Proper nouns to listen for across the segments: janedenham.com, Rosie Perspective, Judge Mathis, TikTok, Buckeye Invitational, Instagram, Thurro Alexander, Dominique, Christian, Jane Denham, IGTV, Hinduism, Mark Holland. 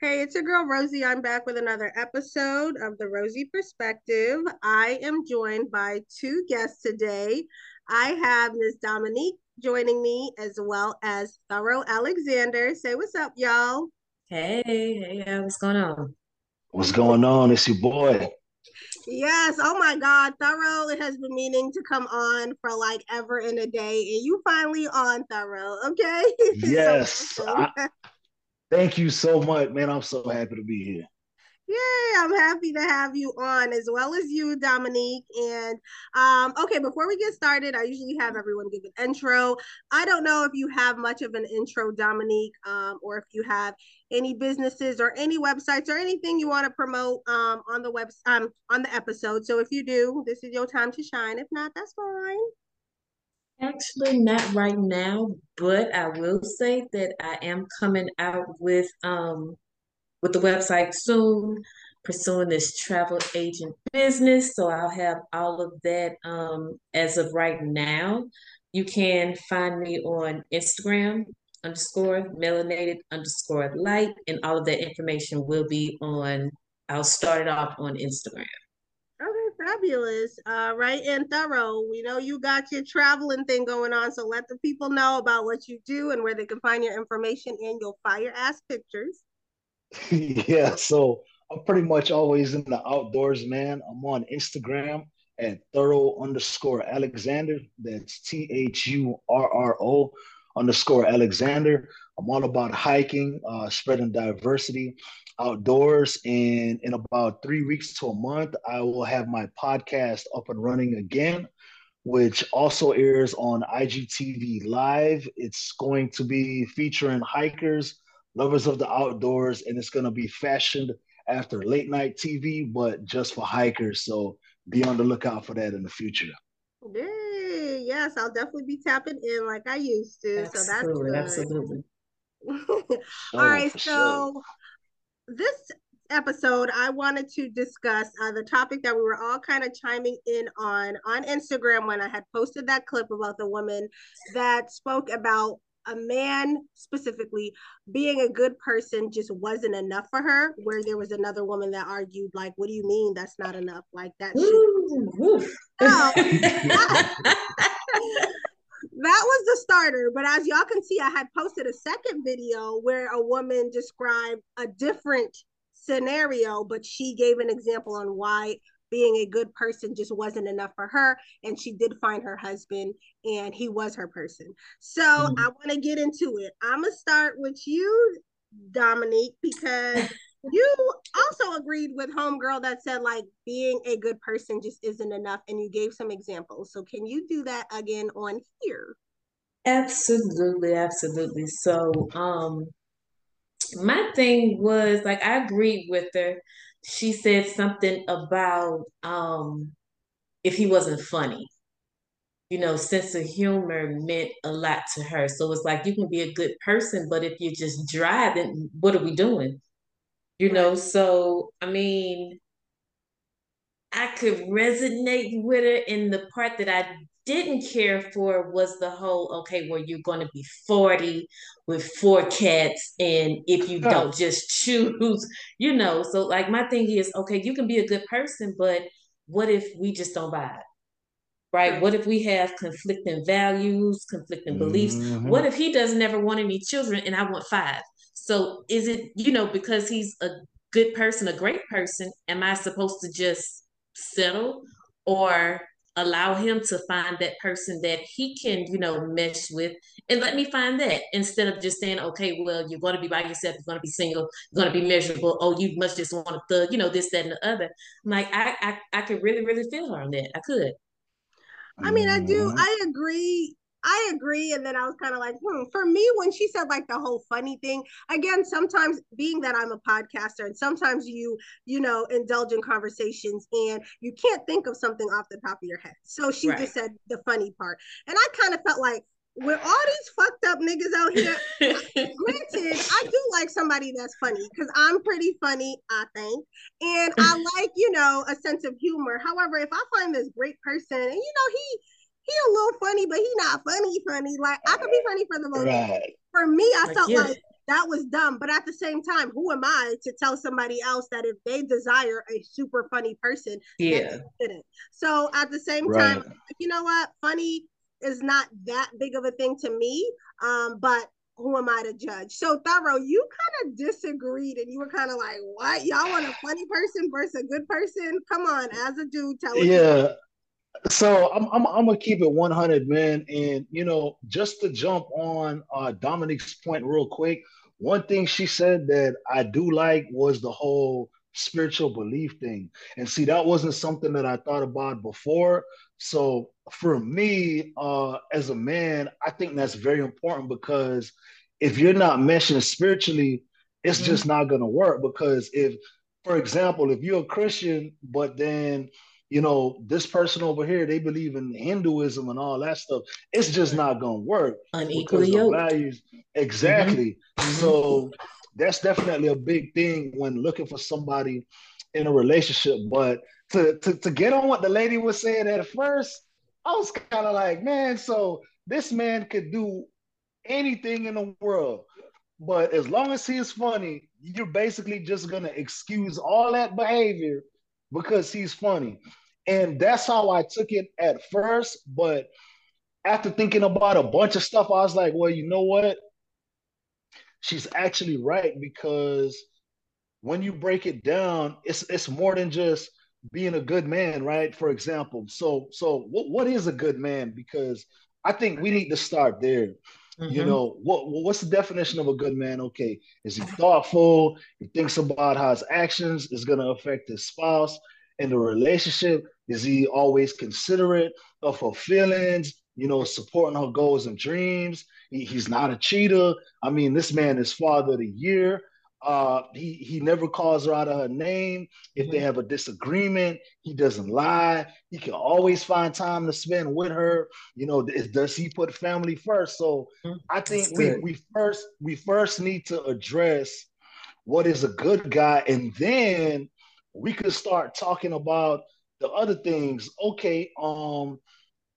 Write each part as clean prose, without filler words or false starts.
Hey, it's your girl Rosie. I'm back with another episode of the Rosie Perspective. I am joined by two guests today. I have Ms. Dominique joining me as well as Thurro Alexander. Say what's up, y'all. Hey, what's going on? What's going on? It's your boy. Yes, oh my God, Thurro has been meaning to come on for like ever and a day, and you finally on, Thurro, okay? Yes. Thank you so much, man. I'm so happy to be here. Yay, I'm happy to have you on, as well as you, Dominique. And okay, before we get started, I usually have everyone give an intro. I don't know if you have much of an intro, Dominique, or if you have any businesses or any websites or anything you want to promote on the episode. So if you do, this is your time to shine. If not, that's fine. Actually, not right now, but I will say that I am coming out with the website soon, pursuing this travel agent business. So I'll have all of that as of right now. You can find me on Instagram _melanated_light, and all of that information will be on, I'll start it off on Instagram. Fabulous. All right. And Thurro, we know you got your traveling thing going on. So let the people know about what you do and where they can find your information and your fire ass pictures. Yeah. So I'm pretty much always in the outdoors, man. I'm on Instagram at Thurro_Alexander. That's THURRO_Alexander. I'm all about hiking, spreading diversity outdoors, and in about 3 weeks to a month, I will have my podcast up and running again, which also airs on IGTV Live. It's going to be featuring hikers, lovers of the outdoors, and it's going to be fashioned after late night TV, but just for hikers. So be on the lookout for that in the future. Yay. Yes, I'll definitely be tapping in like I used to. Absolutely, so that's good. Absolutely. All right, so this episode, I wanted to discuss the topic that we were all kind of chiming in on Instagram when I had posted that clip about the woman that spoke about a man specifically being a good person just wasn't enough for her, where there was another woman that argued, like, what do you mean that's not enough? Like, that that was the starter, but as y'all can see, I had posted a second video where a woman described a different scenario, but she gave an example on why being a good person just wasn't enough for her, and she did find her husband, and he was her person. So I want to get into it. I'm going to start with you, Dominique, because you also agreed with homegirl that said, like, being a good person just isn't enough, and you gave some examples. So can you do that again on here? Absolutely. So my thing was, like, I agreed with her. She said something about if he wasn't funny. You know, sense of humor meant a lot to her. So it's like, you can be a good person, but if you're just dry, then what are we doing? You know, so, I mean, I could resonate with her. In the part that I didn't care for was the whole, okay, well, you're going to be 40 with 4 cats. And if you don't just choose, you know, so like my thing is, okay, you can be a good person, but what if we just don't vibe? Right? What if we have conflicting values, conflicting beliefs? What if he doesn't ever want any children and I want 5? So is it, you know, because he's a good person, a great person, am I supposed to just settle or allow him to find that person that he can, you know, mesh with, and let me find that, instead of just saying, okay, well, you're going to be by yourself, you're going to be single, you're going to be miserable, oh, you must just want a thug, you know, this, that, and the other. I'm like, I could really feel her on that. I could. I mean, I do. I agree. And then I was kind of like, for me, when she said like the whole funny thing, again, sometimes being that I'm a podcaster and sometimes you know, indulge in conversations and you can't think of something off the top of your head. So she just said the funny part. And I kind of felt like, with all these fucked up niggas out here, granted, I do like somebody that's funny because I'm pretty funny, I think. And I like, you know, a sense of humor. However, if I find this great person and, you know, he a little funny, but he not funny. Like, I could be funny for the moment. Right. For me, I felt like that was dumb. But at the same time, who am I to tell somebody else that if they desire a super funny person, yeah, so at the same time, you know what, funny is not that big of a thing to me, but who am I to judge? So Thurro, you kind of disagreed and you were kind of like, what, y'all want a funny person versus a good person? Come on, as a dude, tell us. Yeah. So I'm gonna keep it 100, man. And you know, just to jump on Dominique's point real quick, one thing she said that I do like was the whole spiritual belief thing. And see, that wasn't something that I thought about before. So for me, as a man, I think that's very important, because if you're not meshing spiritually, it's just not gonna work. Because if, for example, if you're a Christian, but then you know, this person over here, they believe in Hinduism and all that stuff, it's just not going to work. Unequally yoked. Values. Exactly. Mm-hmm. So that's definitely a big thing when looking for somebody in a relationship. But to get on what the lady was saying at first, I was kind of like, man, so this man could do anything in the world, but as long as he is funny, you're basically just going to excuse all that behavior because he's funny. And that's how I took it at first. But after thinking about a bunch of stuff, I was like, well, you know what? She's actually right, because when you break it down, it's more than just being a good man, right? For example. So what is a good man? Because I think we need to start there. Mm-hmm. You know, what's the definition of a good man? Okay, is he thoughtful? He thinks about how his actions is going to affect his spouse and the relationship. Is he always considerate of her feelings, you know, supporting her goals and dreams? He's not a cheater. I mean, this man is father of the year. He never calls her out of her name. If they have a disagreement, he doesn't lie. He can always find time to spend with her. You know, does he put family first? So I think we first need to address what is a good guy, and then we could start talking about the other things. Okay,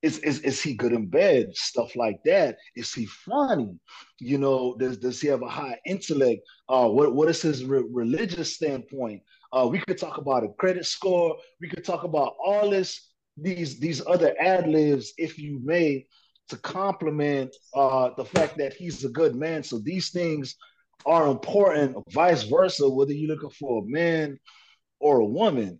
Is he good in bed? Stuff like that. Is he funny? You know, does he have a high intellect? What is his religious standpoint? We could talk about a credit score. We could talk about all these other ad-libs, if you may, to complement the fact that he's a good man. So these things are important, vice versa, whether you're looking for a man or a woman.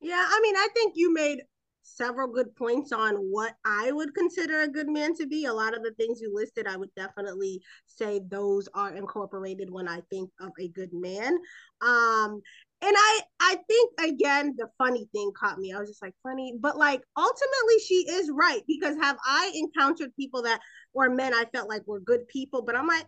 Yeah, I mean, I think you made several good points on what I would consider a good man to be. A lot of the things you listed, I would definitely say those are incorporated when I think of a good man. And I think, again, the funny thing caught me. I was just like, funny, but like, ultimately she is right, because have I encountered people that, or men I felt like were good people, but I'm like,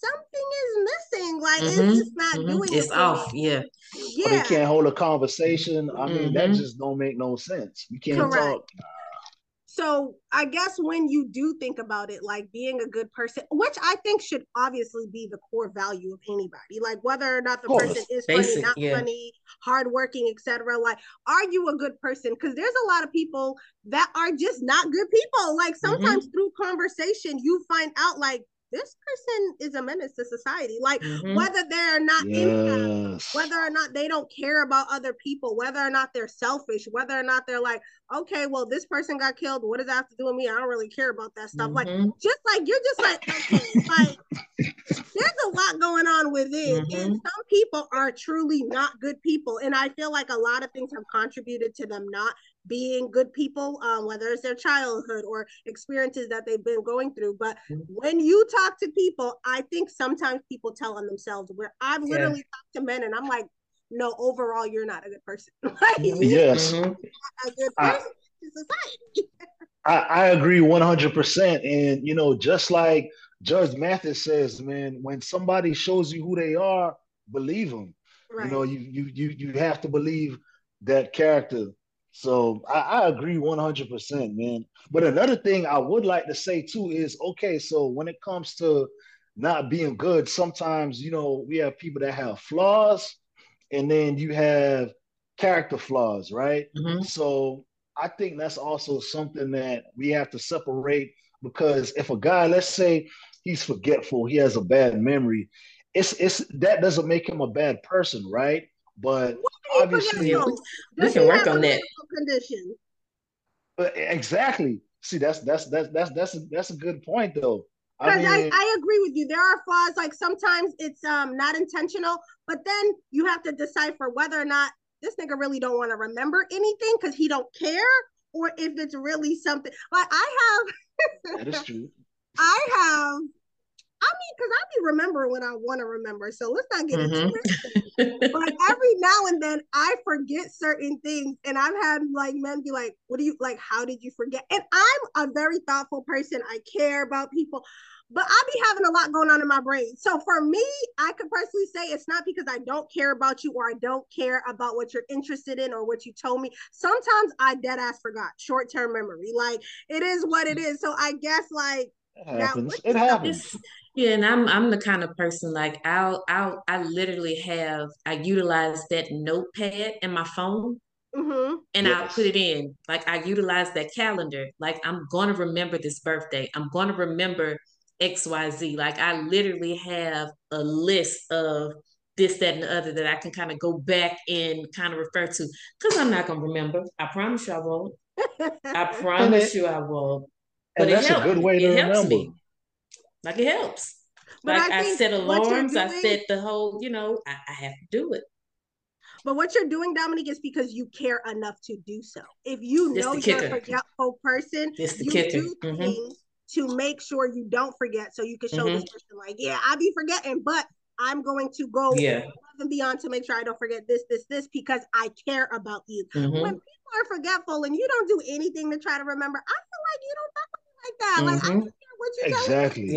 something is missing. Like it's just not doing it. It's off. Yeah. Or they can't hold a conversation. I mean, that just don't make no sense. You can't talk. So I guess when you do think about it, like being a good person, which I think should obviously be the core value of anybody, like whether or not the person is funny, not funny, hardworking, etc. Like, are you a good person? Because there's a lot of people that are just not good people. Like sometimes through conversation, you find out like, this person is a menace to society. Like whether they're not in, whether or not they don't care about other people, whether or not they're selfish, whether or not they're like, okay, well, this person got killed, what does that have to do with me? I don't really care about that stuff. Like, just like, you're just like, okay, like there's a lot going on within. And some people are truly not good people. And I feel like a lot of things have contributed to them not being good people, whether it's their childhood or experiences that they've been going through. But when you talk to people, I think sometimes people tell on themselves, where I've literally talked to men and I'm like, no, overall, you're not a good person. Like, you're not a good person to society. I agree 100%. And, you know, just like Judge Mathis says, man, when somebody shows you who they are, believe them. Right. You know, you have to believe that character. So I agree 100%, man. But another thing I would like to say too is, okay, so when it comes to not being good, sometimes, you know, we have people that have flaws and then you have character flaws, right? So I think that's also something that we have to separate, because if a guy, let's say he's forgetful, he has a bad memory. It's that doesn't make him a bad person, right? But obviously, we can work on that condition. Exactly. See, that's a good point, though. I mean, I agree with you. There are flaws. Like sometimes it's not intentional, but then you have to decipher whether or not this nigga really don't want to remember anything because he don't care, or if it's really something. Like I have. That is true. I mean, because I be remembering what I want to remember, so let's not get into it. But every now and then, I forget certain things, and I've had like men be like, "What do you like? How did you forget?" And I'm a very thoughtful person. I care about people, but I be having a lot going on in my brain. So for me, I could personally say it's not because I don't care about you or I don't care about what you're interested in or what you told me. Sometimes I dead ass forgot. Short term memory, like it is what it is. So I guess like. It happens. Now, it happens. Yeah, and I'm the kind of person like I literally have I utilize that notepad in my phone, and yes. I put it in like I utilize that calendar. Like I'm gonna remember this birthday. I'm gonna remember XYZ. Like I literally have a list of this, that, and the other that I can kind of go back and kind of refer to because I'm not gonna remember. I promise you I won't. I promise you I won't. But and that's a good way to remember. Me. Like it helps. But like I set alarms, doing, I set the whole, you know, I have to do it. But what you're doing, Dominique, is because you care enough to do so. If you know you're a forgetful person, you do things to make sure you don't forget so you can show this person like, yeah, I be forgetting, but I'm going to go above and beyond to make sure I don't forget this because I care about you. When people are forgetful and you don't do anything to try to remember, I feel like you don't fuck like that. Like I don't care what you exactly.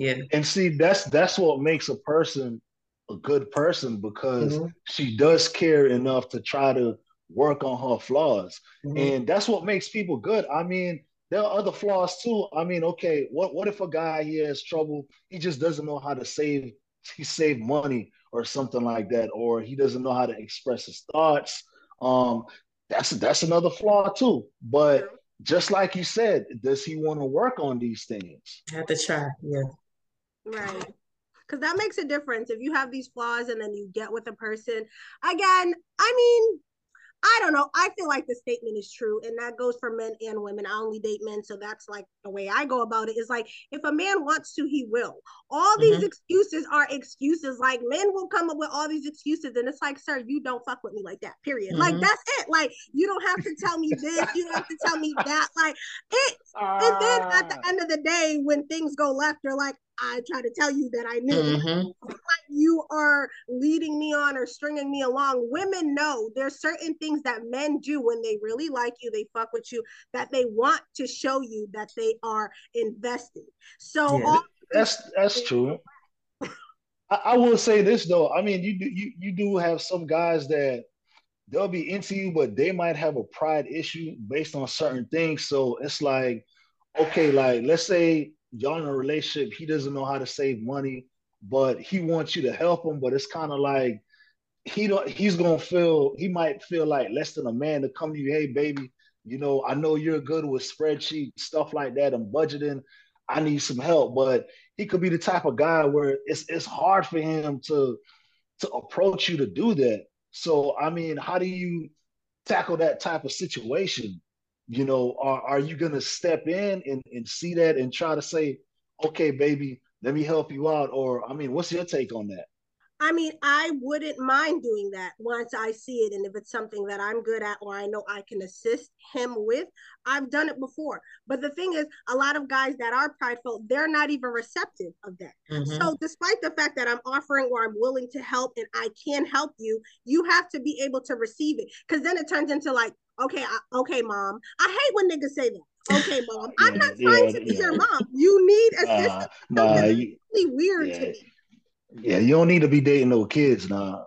Yeah. And see, that's what makes a person a good person because she does care enough to try to work on her flaws. And that's what makes people good. I mean, there are other flaws too. I mean, okay, what if a guy he has trouble, he just doesn't know how to save money or something like that, or he doesn't know how to express his thoughts. That's another flaw too. But just like you said, does he want to work on these things? Have to try, yeah. Right. Because that makes a difference. If you have these flaws and then you get with a person, again, I mean, I don't know. I feel like the statement is true. And that goes for men and women. I only date men. So that's like the way I go about it is like, if a man wants to, he will. All these excuses are excuses. Like men will come up with all these excuses. And it's like, sir, you don't fuck with me like that, period. Like, that's it. Like, you don't have to tell me this. You don't have to tell me that. Like it. And then at the end of the day, when things go left, they're like, I try to tell you that I knew. Like you are leading me on or stringing me along. Women know there's certain things that men do when they really like you, they fuck with you, that they want to show you that they are invested. So yeah, that's true. I will say this though. I mean, you do have some guys that they'll be into you, but they might have a pride issue based on certain things. So it's like, okay, like let's say y'all in a relationship, he doesn't know how to save money, but he wants you to help him, but it's kind of like he might feel like less than a man to come to you, hey baby, you know, I know you're good with spreadsheet stuff like that and budgeting, I need some help. But he could be the type of guy where it's hard for him to approach you to do that. So I mean, how do you tackle that type of situation? You know, are you going to step in and see that and try to say, okay, baby, let me help you out? Or, I mean, what's your take on that? I mean, I wouldn't mind doing that once I see it. And if it's something that I'm good at or I know I can assist him with, I've done it before. But the thing is, a lot of guys that are prideful, they're not even receptive of that. So despite the fact that I'm offering or I'm willing to help and I can help you, you have to be able to receive it. Because then it turns into like, okay, mom. I hate when niggas say that. Okay, mom. I'm not trying to be your mom. You need assistance. It's really weird to me. Yeah, you don't need to be dating no kids now.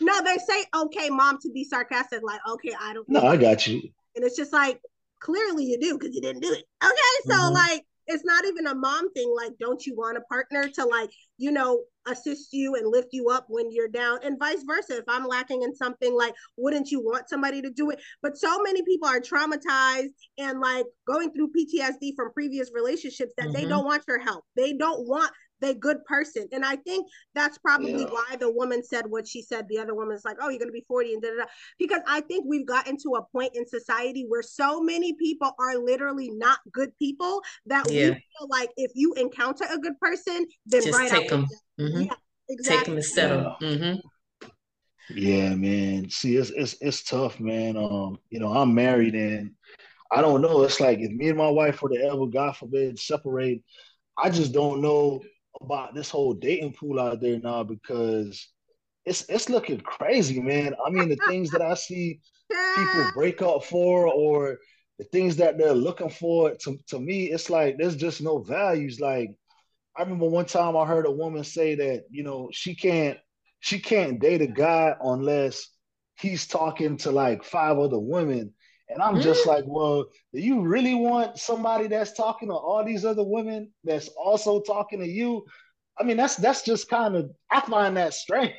No, they say okay, mom, to be sarcastic, like okay, I don't. No, I got you. And it's just like clearly you do because you didn't do it. Okay, so like It's not even a mom thing, like, don't you want a partner to, like, you know, assist you and lift you up when you're down, and vice versa. If I'm lacking in something, like, wouldn't you want somebody to do it? But so many people are traumatized and, like, going through PTSD from previous relationships that they don't want your help. They don't want the good person. And I think that's probably why the woman said what she said. The other woman's like, oh, you're going to be 40 and da, da, da. Because I think we've gotten to a point in society where so many people are literally not good people that we feel like if you encounter a good person, then just right take them. Yeah, exactly. Take them and settle. Yeah, man. See, it's tough, man. You know, I'm married and I don't know. It's like if me and my wife were to ever, God forbid, separate, I just don't know about this whole dating pool out there now, because it's looking crazy, man. I mean, the things that I see people break up for, or the things that they're looking for, to me, it's like there's just no values. Like, I remember one time I heard a woman say that, you know, she can't date a guy unless he's talking to like 5 other women. And I'm just like, well, do you really want somebody that's talking to all these other women that's also talking to you? I mean, that's just kind of, I find that strange.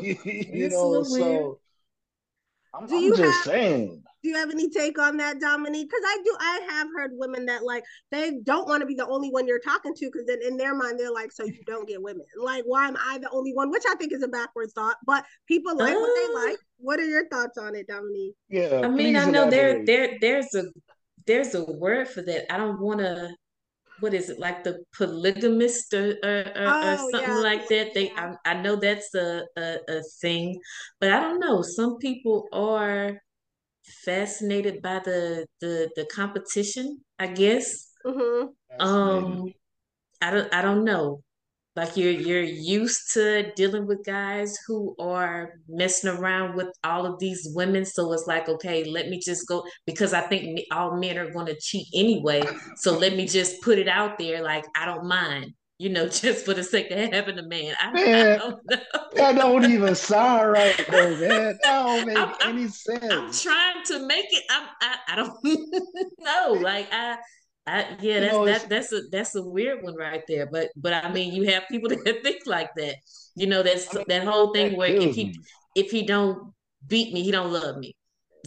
you know, so I'm just saying. Do you have any take on that, Dominique? Because I have heard women that, like, they don't want to be the only one you're talking to, because then in their mind, they're like, so you don't get women. Like, why am I the only one? Which I think is a backward thought, but people like what they like. What are your thoughts on it, Dominique? Yeah, I mean, I know there's a word for that. I don't want to, what is it, like the polygamist or something like that? They, I know that's a thing, but I don't know. Some people are fascinated by the competition, I guess. I don't know, like you're used to dealing with guys who are messing around with all of these women, so it's like, okay, let me just go, because I think all men are going to cheat anyway, so let me just put it out there, like, I don't mind, you know, just for the sake of having a man. I don't know. That don't even sound right though, man. That don't make any sense. I'm trying to make it. I don't know. Like yeah, that's a weird one right there. But I mean, you have people that think like that. You know, that's that whole thing where if he don't beat me, he don't love me.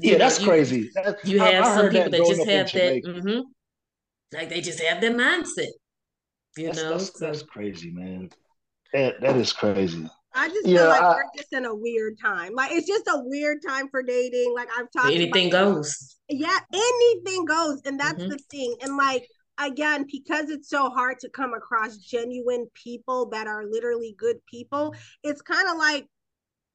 You know, that's crazy. You have some people that just have that. Like they just have that mindset. That's crazy, man. That is crazy. I just feel like we're just in a weird time. Like, it's just a weird time for dating. Like, I've talked about anything goes. Yeah, anything goes. And that's the thing. And, like, again, because it's so hard to come across genuine people that are literally good people, it's kind of like,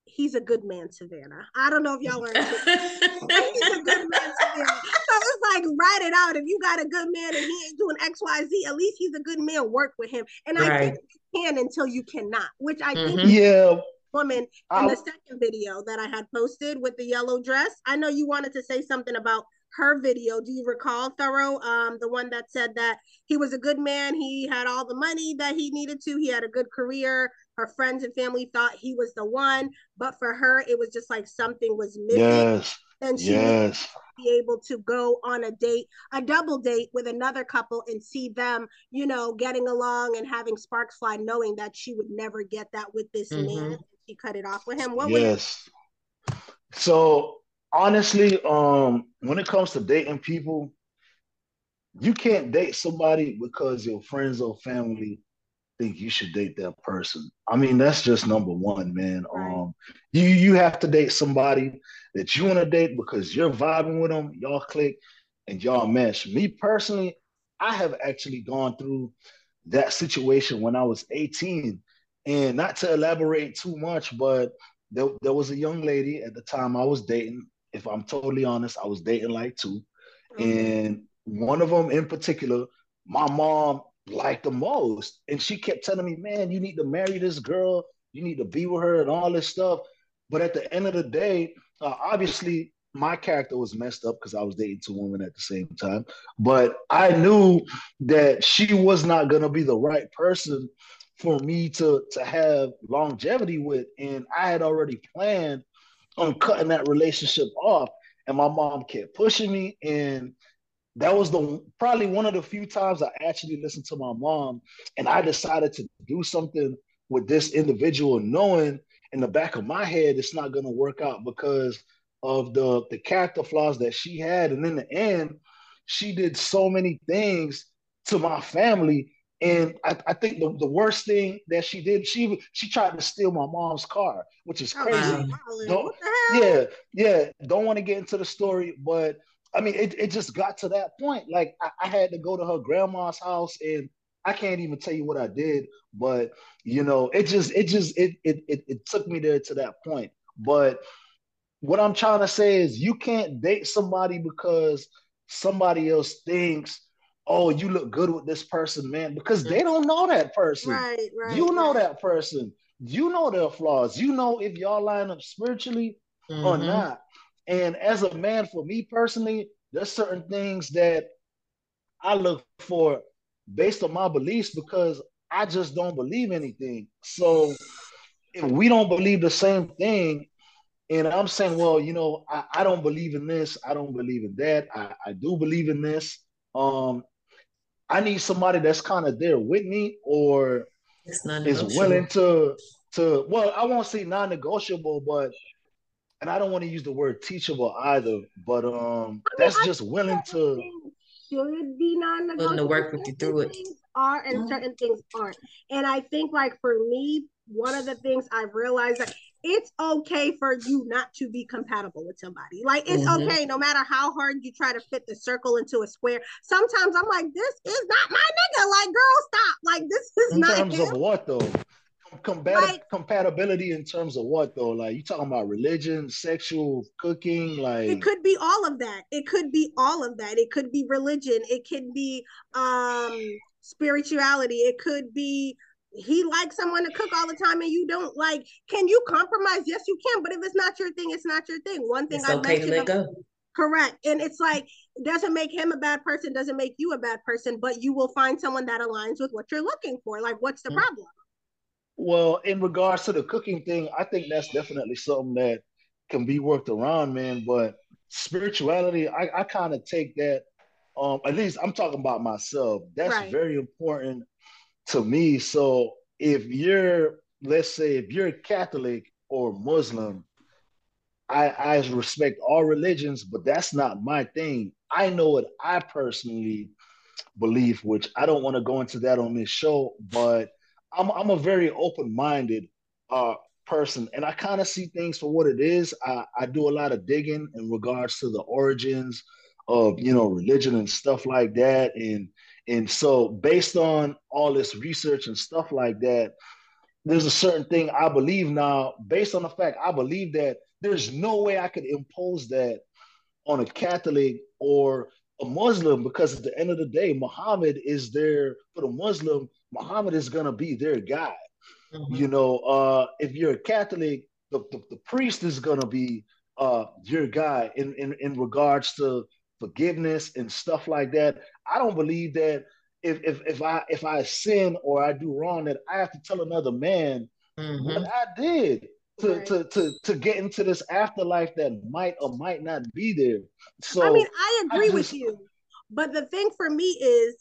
he's a good man, Savannah. I don't know if y'all learned it. He's a good man, Savannah. So it's like, write it out. If you got a good man and he ain't doing X, Y, Z, at least he's a good man. Work with him. And I think you can until you cannot, which I think woman in the second video that I had posted with the yellow dress. I know you wanted to say something about her video. Do you recall, Thurro? The one that said that he was a good man. He had all the money that he needed to. He had a good career. Her friends and family thought he was the one, but for her, it was just like something was missing. And she would be able to go on a date, a double date with another couple and see them, you know, getting along and having sparks fly, knowing that she would never get that with this man. She cut it off with him. What was it? So honestly, when it comes to dating people, you can't date somebody because your friends or family think you should date that person. I mean, that's just number one, man. You have to date somebody that you want to date because you're vibing with them, y'all click, and y'all mesh. Me personally, I have actually gone through that situation when I was 18. And not to elaborate too much, but there was a young lady at the time I was dating. If I'm totally honest, I was dating like 2. And one of them in particular, my mom like the most, and she kept telling me, man, you need to marry this girl, you need to be with her and all this stuff. But at the end of the day, obviously my character was messed up because I was dating 2 women at the same time, but I knew that she was not going to be the right person for me to have longevity with, and I had already planned on cutting that relationship off. And my mom kept pushing me, and That was the probably one of the few times I actually listened to my mom, and I decided to do something with this individual, knowing in the back of my head it's not going to work out because of the character flaws that she had. And in the end, she did so many things to my family. And I think the worst thing that she did, she tried to steal my mom's car, which is crazy. What the hell? Yeah. Don't want to get into the story, but I mean, it just got to that point. Like I had to go to her grandma's house, and I can't even tell you what I did, but you know, it took me there to that point. But what I'm trying to say is, you can't date somebody because somebody else thinks, oh, you look good with this person, man, because they don't know that person. Right. You know that person. You know their flaws. You know if y'all line up spiritually or not. And as a man, for me personally, there's certain things that I look for based on my beliefs because I just don't believe anything. So if we don't believe the same thing, and I'm saying, well, you know, I don't believe in this, I don't believe in that, I do believe in this. I need somebody that's kind of there with me, or is willing to. Well, I won't say non-negotiable, but, and I don't want to use the word teachable either, but that's just willing to. Should be non-negotiable. To work with you through it. Are and certain things aren't, and I think like for me, one of the things I've realized that it's okay for you not to be compatible with somebody. Like it's okay, no matter how hard you try to fit the circle into a square. Sometimes I'm like, this is not my nigga. Like, girl, stop. Like, this is not him. In terms of what though? Compatibility in terms of what though? Like, you talking about religion, sexual, cooking? Like, it could be all of that. It could be religion. It could be spirituality. It could be he likes someone to cook all the time and you don't. Like, can you compromise? Yes, you can, but if it's not your thing, it's not your thing. One thing I mentioned, it's okay to let go. Correct. And it's like, it doesn't make him a bad person, doesn't make you a bad person, but you will find someone that aligns with what you're looking for. Like, what's the problem? Well, in regards to the cooking thing, I think that's definitely something that can be worked around, man. But spirituality, I kind of take that, at least I'm talking about myself. That's very important to me. So if you're, let's say, if you're Catholic or Muslim, I respect all religions, but that's not my thing. I know what I personally believe, which I don't want to go into that on this show, but I'm a very open-minded person, and I kind of see things for what it is. I do a lot of digging in regards to the origins of, you know, religion and stuff like that. And so based on all this research and stuff like that, there's a certain thing I believe now, based on the fact I believe that there's no way I could impose that on a Catholic or a Muslim, because at the end of the day, Muhammad is there for the Muslim. Muhammad is going to be their guy. You know, if you're a Catholic, the priest is going to be your guy in regards to forgiveness and stuff like that. I don't believe that if I sin or I do wrong, that I have to tell another man what I did to get into this afterlife that might or might not be there. So I mean, I agree with you, but the thing for me is,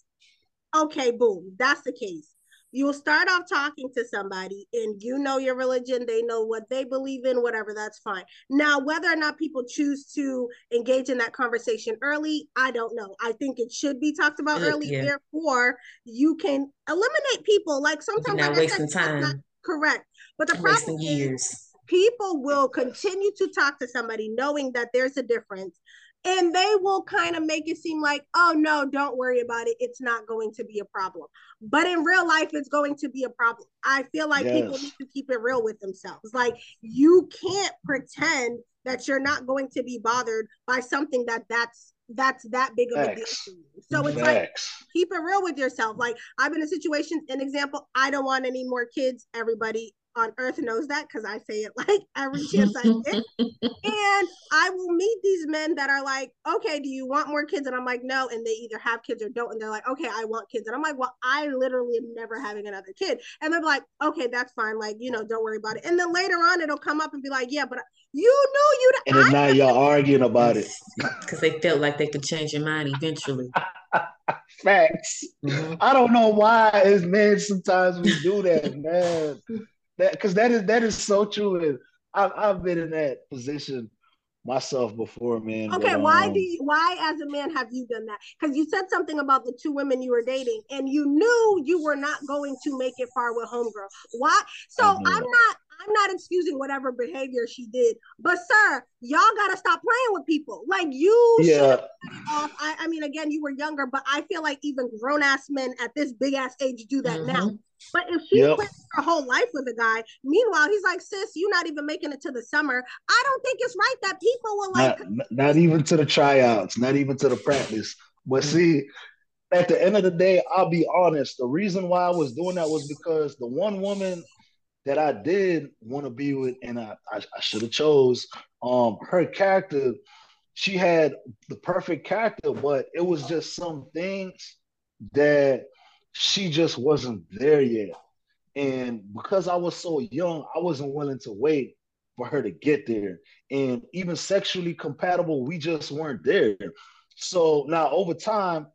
okay, boom, that's the case. You'll start off talking to somebody and you know your religion, they know what they believe in, whatever, that's fine. Now, whether or not people choose to engage in that conversation early, I don't know. I think it should be talked about early. Therefore, you can eliminate people. Like sometimes you're not wasting time. That's not correct. But the problem is people will continue to talk to somebody knowing that there's a difference. And they will kind of make it seem like, oh, no, don't worry about it. It's not going to be a problem. But in real life, it's going to be a problem. I feel like people need to keep it real with themselves. Like, you can't pretend that you're not going to be bothered by something that's that big of a deal to you. So it's like, keep it real with yourself. Like, I've been in situations, an example, I don't want any more kids. Everybody on earth knows that because I say it like every chance I get. And I will meet these men that are like, okay, do you want more kids? And I'm like, no. And they either have kids or don't. And they're like, okay, I want kids. And I'm like, well, I literally am never having another kid. And they're like, okay, that's fine. Like, you know, don't worry about it. And then later on, it'll come up and be like, yeah, but You knew you. And then now y'all arguing about it because they felt like they could change your mind eventually. Facts. Mm-hmm. I don't know why, as men, sometimes we do that, man. Because that is so true. And I've been in that position myself before, man. Okay, but, why as a man have you done that? Because you said something about the two women you were dating, and you knew you were not going to make it far with homegirl. Why? So I'm not excusing whatever behavior she did, but sir, y'all gotta stop playing with people. Like you should have cut it off. I mean, again, you were younger, but I feel like even grown ass men at this big ass age do that now. But if she spent her whole life with a guy, meanwhile, he's like, sis, you're not even making it to the summer. I don't think it's right that people will like... Not even to the tryouts, not even to the practice. But see, at the end of the day, I'll be honest. The reason why I was doing that was because the one woman that I did want to be with, and I should have chose, her character, she had the perfect character, but it was just some things that... she just wasn't there yet. And because I was so young, I wasn't willing to wait for her to get there. And even sexually compatible, we just weren't there. So now over time,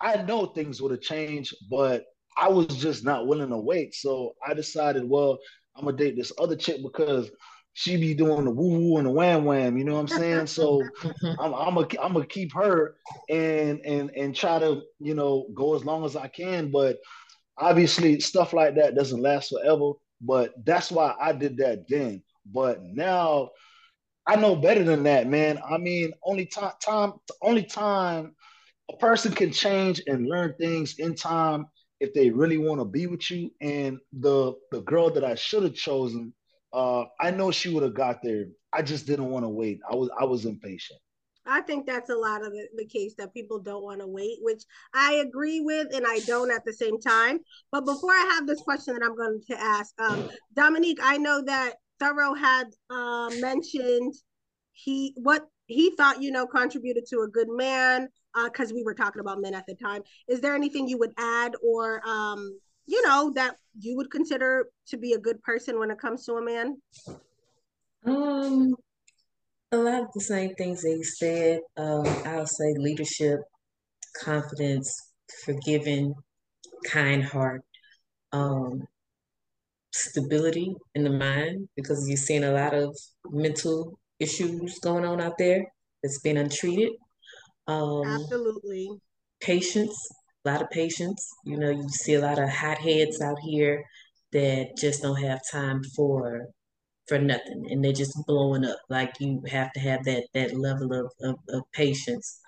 I know things would have changed, but I was just not willing to wait. So I decided, well, I'm going to date this other chick because she be doing the woo-woo and the wham-wham, you know what I'm saying? So I'm gonna keep her and try to, you know, go as long as I can. But obviously stuff like that doesn't last forever. But that's why I did that then. But now I know better than that, man. I mean, only time a person can change and learn things in time if they really want to be with you. And the girl that I should have chosen, I know she would have got there. I just didn't want to wait. I was impatient. I think that's a lot of the case, that people don't want to wait, which I agree with and I don't at the same time. But before I have this question that I'm going to ask, Dominique, I know that Thurro had mentioned what he thought, you know, contributed to a good man, because we were talking about men at the time. Is there anything you would add or... you know, that you would consider to be a good person when it comes to a man? A lot of the same things they said. I'll say leadership, confidence, forgiving, kind heart, stability in the mind, because you're seeing a lot of mental issues going on out there that's been untreated. Absolutely. Patience. A lot of patience. You know, you see a lot of hotheads out here that just don't have time for nothing, and they're just blowing up. Like, you have to have that level of patience.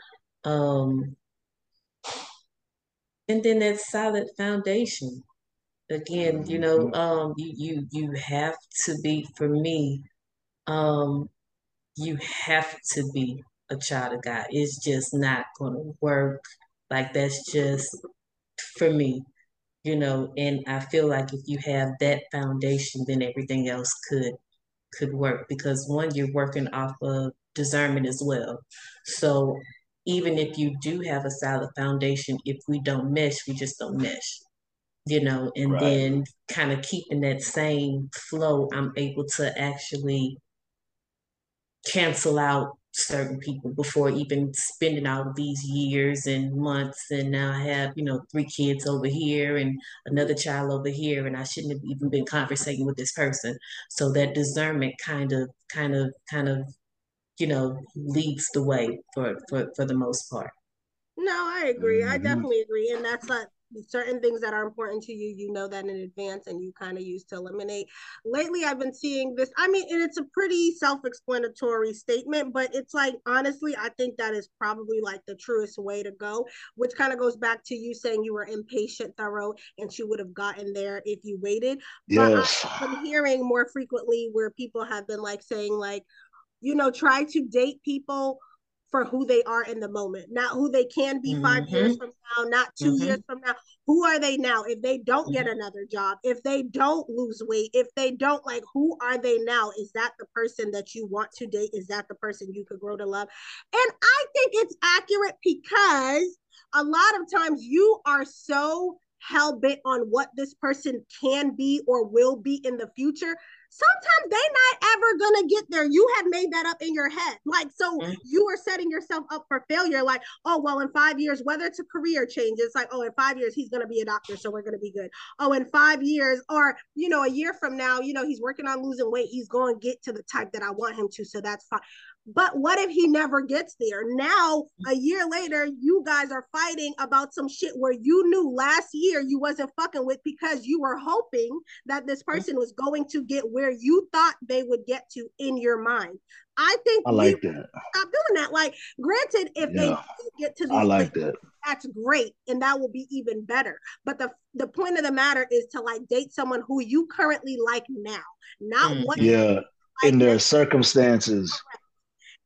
And then that solid foundation. Again, you know, you have to be, for me, you have to be a child of God. It's just not going to work. Like, that's just for me, you know, and I feel like if you have that foundation, then everything else could work, because one, you're working off of discernment as well. So even if you do have a solid foundation, if we don't mesh, we just don't mesh, you know, and right. Then kind of keeping that same flow, I'm able to actually cancel out certain people before even spending all of these years and months, and now I have, you know, 3 kids over here and another child over here, and I shouldn't have even been conversating with this person. So that discernment kind of, you know, leads the way for the most part. No, I agree. I definitely agree. And that's like certain things that are important to you, you know that in advance, and you kind of use to eliminate. Lately, I've been seeing this. I mean, and it's a pretty self-explanatory statement, but it's like, honestly, I think that is probably like the truest way to go, which kind of goes back to you saying you were impatient, Thurro, and she would have gotten there if you waited. Yes. But I've been hearing more frequently where people have been like saying, like, you know, try to date people for who they are in the moment, not who they can be 5 years from now, not 2 years from now. Who are they now? If they don't get another job, if they don't lose weight, if they don't, like, who are they now? Is that the person that you want to date? Is that the person you could grow to love? And I think it's accurate, because a lot of times you are so hell-bent on what this person can be or will be in the future, sometimes they not ever gonna get there. You have made that up in your head. Like, so you are setting yourself up for failure. Like, oh, well, in 5 years, whether it's a career change, it's like, oh, in 5 years, he's gonna be a doctor, so we're gonna be good. Oh, in 5 years, or, you know, a year from now, you know, he's working on losing weight. He's gonna get to the type that I want him to, so that's fine. But what if he never gets there? Now, a year later, you guys are fighting about some shit where you knew last year you wasn't fucking with because you were hoping that this person was going to get where you thought they would get to in your mind. I think I like that. Stop doing that. Like, granted, if they do get to the place, that's great, and that will be even better. But the point of the matter is to like date someone who you currently like now, not what in their circumstances. Correct.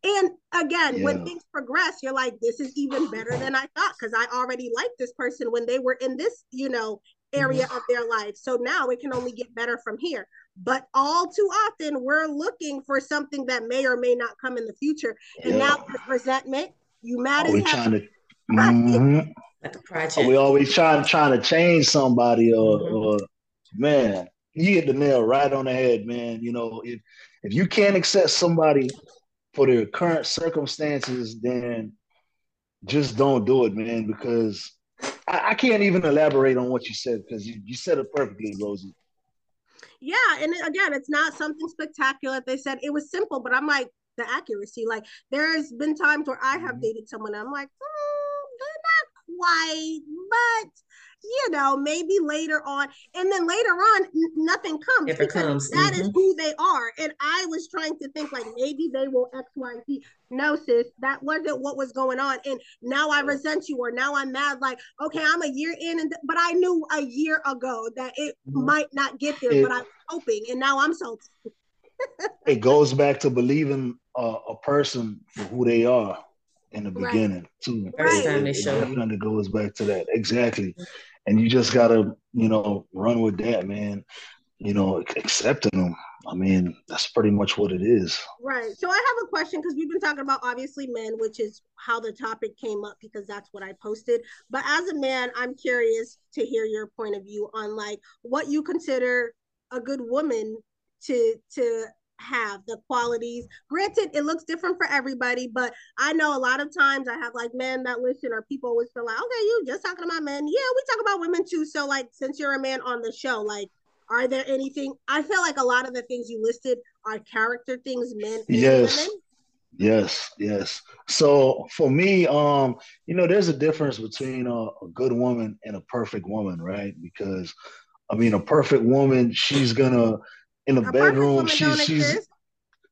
And again, when things progress, you're like, this is even better than I thought, because I already liked this person when they were in this, you know, area of their life. So now it can only get better from here. But all too often, we're looking for something that may or may not come in the future. And now there's resentment. You mad as hell. We always trying to change somebody or man, you hit the nail right on the head, man. You know, if you can't accept somebody for their current circumstances, then just don't do it, man, because I can't even elaborate on what you said, because you said it perfectly, Rosie. Yeah, and again, it's not something spectacular. They said it was simple, but I'm like, the accuracy, like there's been times where I have dated someone and I'm like, they're not quite, but you know, maybe later on, and then later on nothing comes. If it comes, that is who they are. And I was trying to think like, maybe they will XYZ. No, sis, that wasn't what was going on. And now I resent you, or now I'm mad. Like, okay, I'm a year in, and but I knew a year ago that it might not get there, but I'm hoping, and now I'm so. It goes back to believing a person for who they are in the beginning too. It goes back to that. Exactly. And you just gotta, you know, run with that, man. You know, accepting them. I mean, that's pretty much what it is. Right. So I have a question, because we've been talking about obviously men, which is how the topic came up, because that's what I posted. But as a man, I'm curious to hear your point of view on like what you consider a good woman to have, the qualities. Granted, it looks different for everybody, but I know a lot of times I have like men that listen, or people always feel like, okay, you just talking about men. Yeah, we talk about women too. So like, since you're a man on the show, like, are there anything? I feel like a lot of the things you listed are character things, men and women. Yes. So for me, you know, there's a difference between a good woman and a perfect woman, right? Because I mean, a perfect woman, she's gonna, in the bedroom, she's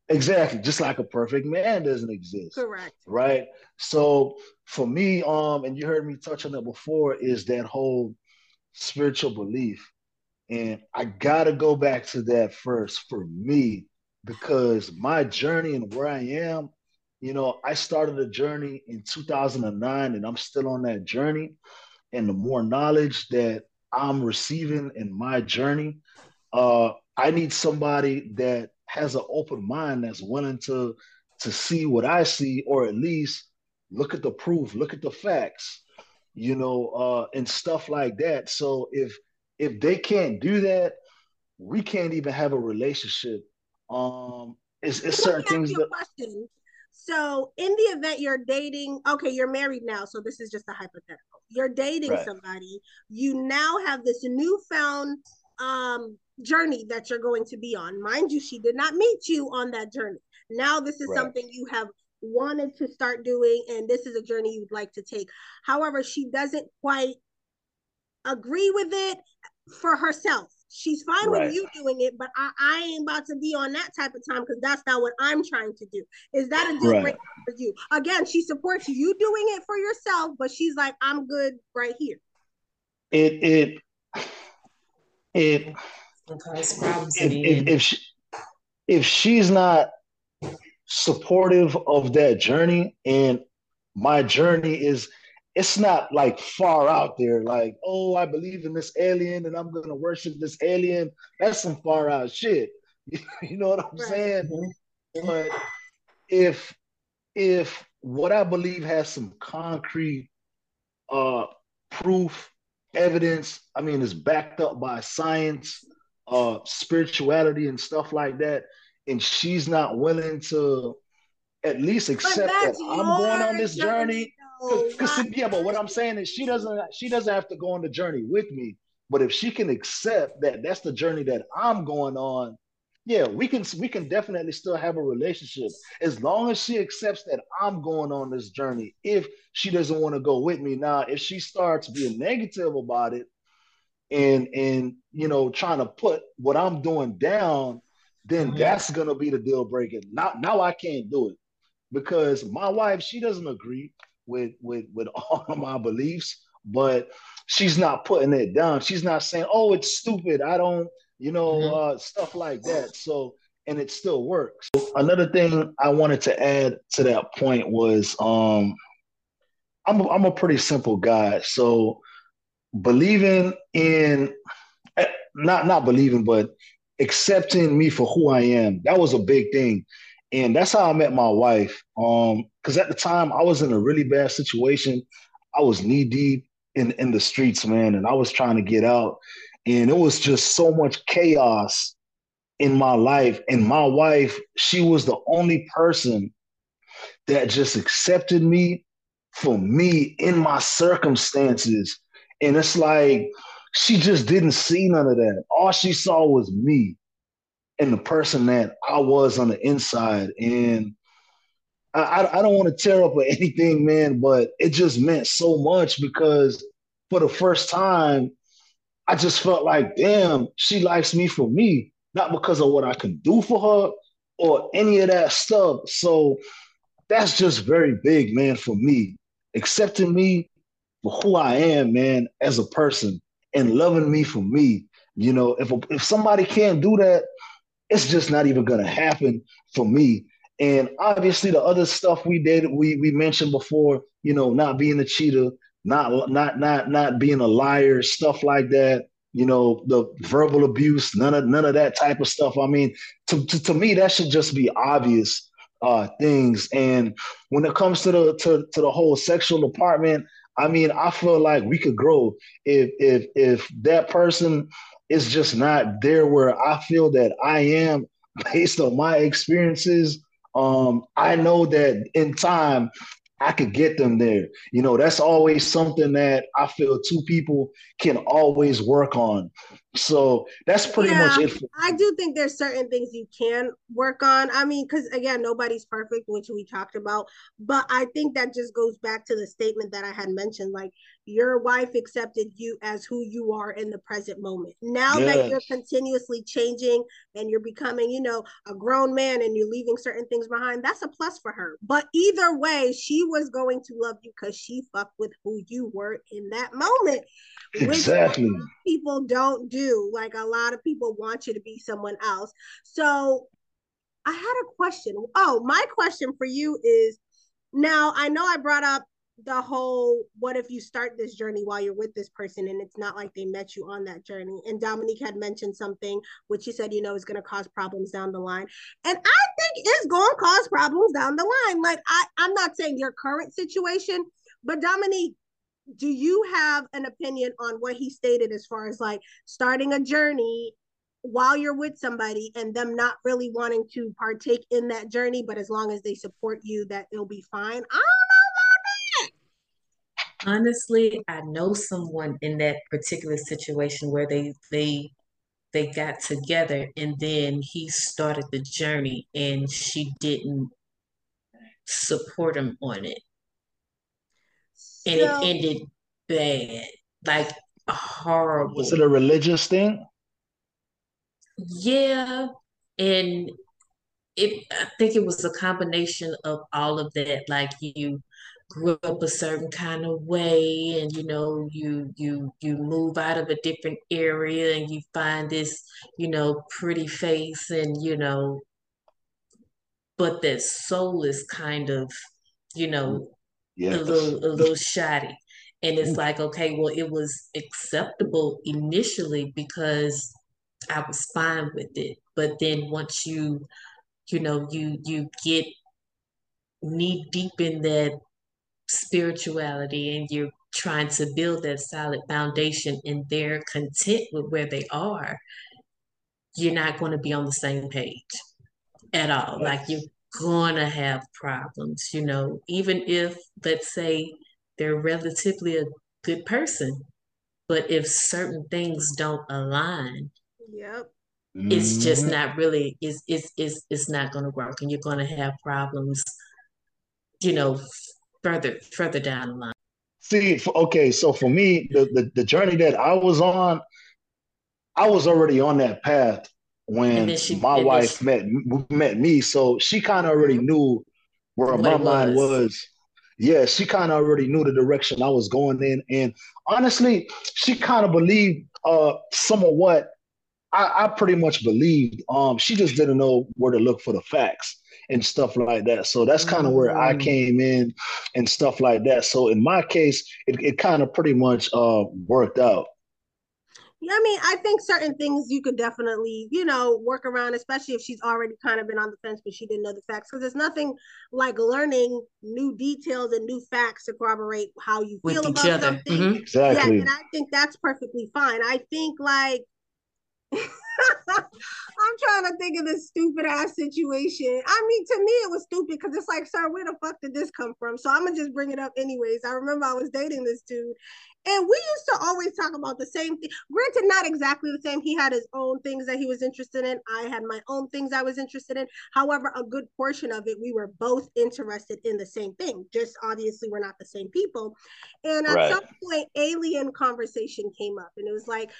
exactly just like a perfect man doesn't exist. Correct. Right. So for me, and you heard me touch on that before, is that whole spiritual belief. And I gotta go back to that first for me, because my journey and where I am, you know, I started a journey in 2009 and I'm still on that journey. And the more knowledge that I'm receiving in my journey, I need somebody that has an open mind, that's willing to see what I see, or at least look at the proof, look at the facts, you know, and stuff like that. So if they can't do that, we can't even have a relationship. It's certain things. Let me ask you a question. So in the event you're dating, okay, you're married now, so this is just a hypothetical. You're dating somebody, you now have this newfound journey that you're going to be on. Mind you, she did not meet you on that journey. Now this is something you have wanted to start doing, and this is a journey you'd like to take. However, she doesn't quite agree with it for herself. She's fine with you doing it, but I ain't about to be on that type of time, because that's not what I'm trying to do. Is that a deal breaker for you? Again, she supports you doing it for yourself, but she's like, I'm good right here. If she's not supportive of that journey, and my journey is, it's not like far out there, like, oh, I believe in this alien and I'm going to worship this alien. That's some far out shit. You know what I'm saying? But if what I believe has some concrete proof evidence. I mean, it's backed up by science, spirituality and stuff like that. And she's not willing to at least accept that I'm going on this journey. But what I'm saying is she doesn't have to go on the journey with me. But if she can accept that that's the journey that I'm going on, yeah, we can definitely still have a relationship as long as she accepts that I'm going on this journey. If she doesn't want to go with me now, if she starts being negative about it and you know trying to put what I'm doing down, then that's gonna be the deal breaker. Now I can't do it because my wife, she doesn't agree with all of my beliefs, but she's not putting it down. She's not saying, "Oh, it's stupid. I don't." You know, stuff like that. So, and it still works. Another thing I wanted to add to that point was, I'm a pretty simple guy. So believing in, not believing, but accepting me for who I am. That was a big thing. And that's how I met my wife. Cause at the time I was in a really bad situation. I was knee deep in the streets, man. And I was trying to get out. And it was just so much chaos in my life. And my wife, she was the only person that just accepted me for me in my circumstances. And it's like, she just didn't see none of that. All she saw was me and the person that I was on the inside. And I don't want to tear up or anything, man, but it just meant so much because for the first time, I just felt like, damn, she likes me for me, not because of what I can do for her or any of that stuff. So that's just very big, man, for me. Accepting me for who I am, man, as a person and loving me for me. You know, if somebody can't do that, it's just not even going to happen for me. And obviously the other stuff we did, we mentioned before, you know, not being a cheater, not being a liar, stuff like that, you know, the verbal abuse, none of that type of stuff. I mean, to me, that should just be obvious things. And when it comes to the whole sexual department, I mean, I feel like we could grow if that person is just not there where I feel that I am based on my experiences. I know that in time, I could get them there. You know, that's always something that I feel two people can always work on. So that's pretty much it. I do think there's certain things you can work on. I mean, because again, nobody's perfect, which we talked about. But I think that just goes back to the statement that I had mentioned, like your wife accepted you as who you are in the present moment. Now that you're continuously changing and you're becoming, you know, a grown man and you're leaving certain things behind, that's a plus for her. But either way, she was going to love you because she fucked with who you were in that moment. Exactly. Which people don't do. Like a lot of people want you to be someone else. So I had a question. Oh, my question for you is, now I know I brought up the whole, what if you start this journey while you're with this person and it's not like they met you on that journey? And Dominique had mentioned something which she said, you know, is going to cause problems down the line. And I think it's going to cause problems down the line. Like I'm not saying your current situation, but Dominique, do you have an opinion on what he stated as far as like starting a journey while you're with somebody and them not really wanting to partake in that journey, but as long as they support you, that it'll be fine? I honestly, I know someone in that particular situation where they got together and then he started the journey and she didn't support him on it. And it ended bad, like horrible. Was it a religious thing? Yeah. And I think it was a combination of all of that. Like you grew up a certain kind of way and, you know, you move out of a different area and you find this, you know, pretty face and, you know, but that soul is kind of, you know, a little shoddy. And it's like, okay, well, it was acceptable initially because I was fine with it. But then once you know, you get knee deep in that spirituality and you're trying to build that solid foundation and they're content with where they are, you're not going to be on the same page at all. Like, you're going to have problems, you know, even if, let's say, they're relatively a good person, but if certain things don't align, yep, it's just not really, it's not going to work, and you're going to have problems, you know, further down the line. See, okay, so for me, the journey that I was on, I was already on that path when my wife met me, so she kind of already knew where my mind was. Yeah, she kind of already knew the direction I was going in, and honestly, she kind of believed some of what I pretty much believed. She just didn't know where to look for the facts and stuff like that. So that's kind of where I came in and stuff like that. So in my case, it kind of pretty much worked out. Yeah, I mean, I think certain things you could definitely, you know, work around, especially if she's already kind of been on the fence, but she didn't know the facts. Because there's nothing like learning new details and new facts to corroborate how you feel about something. Mm-hmm. Exactly. Yeah, and I think that's perfectly fine. I think, like, I'm trying to think of this stupid ass situation. I mean, to me, it was stupid because it's like, sir, where the fuck did this come from? So I'm going to just bring it up anyways. I remember I was dating this dude, and we used to always talk about the same thing. Granted, not exactly the same. He had his own things that he was interested in. I had my own things I was interested in. However, a good portion of it, we were both interested in the same thing. Just obviously, we're not the same people. And at some point, alien conversation came up, and it was like,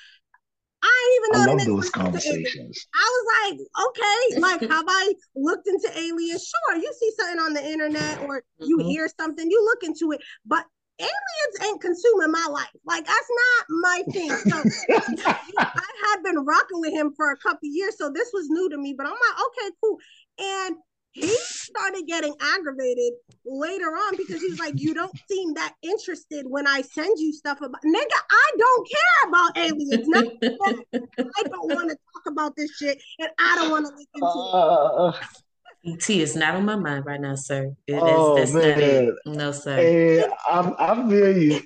I love those conversations. I was like, okay, like, have I looked into aliens? Sure, you see something on the internet or you hear something, you look into it, but aliens ain't consuming my life. Like, that's not my thing. So I had been rocking with him for a couple of years, so this was new to me, but I'm like, okay, cool. And he started getting aggravated later on because he's like, you don't seem that interested when I send you stuff about, nigga, I don't care about aliens. I don't want to talk about this shit, and I don't want to listen to it. E.T. is not on my mind right now, sir. That's man. Not it. No, sir. Hey, I feel you.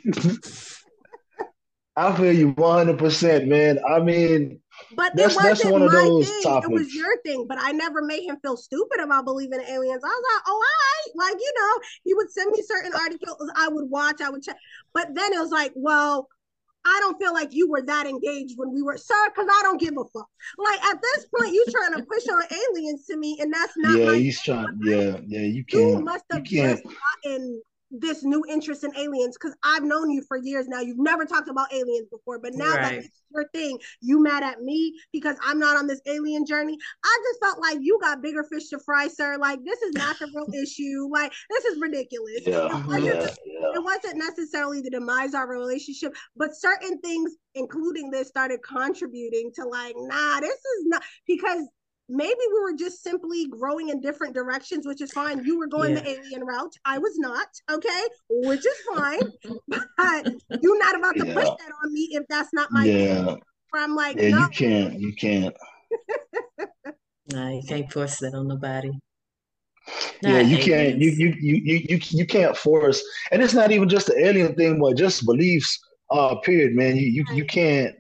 I feel you 100%, man. I mean, but that's one of those topics. It was your thing, but I never made him feel stupid about believing in aliens. I was like, oh, all right. Like, you know, he would send me certain articles I would watch, I would check. But then it was like, well, I don't feel like you were that engaged when we were, sir, because I don't give a fuck. Like, at this point, you trying to push on aliens to me, and that's not my he's trying. Yeah, you can't. You must have just gotten this new interest in aliens, because I've known you for years now. You've never talked about aliens before, but now that's your thing. You mad at me because I'm not on this alien journey. I just felt like you got bigger fish to fry, sir. Like, this is not the real issue. Like, this is ridiculous. It wasn't necessarily the demise of our relationship, but certain things, including this, started contributing to, like, nah, this is not, because maybe we were just simply growing in different directions, which is fine. You were going the alien route. I was not, okay? Which is fine. But you're not about to push that on me if that's not my thing. I'm like, no. You can't. No, you can't force that on nobody. Yeah, you can't. You can't force. And it's not even just the alien thing, but just beliefs, period, man. You can't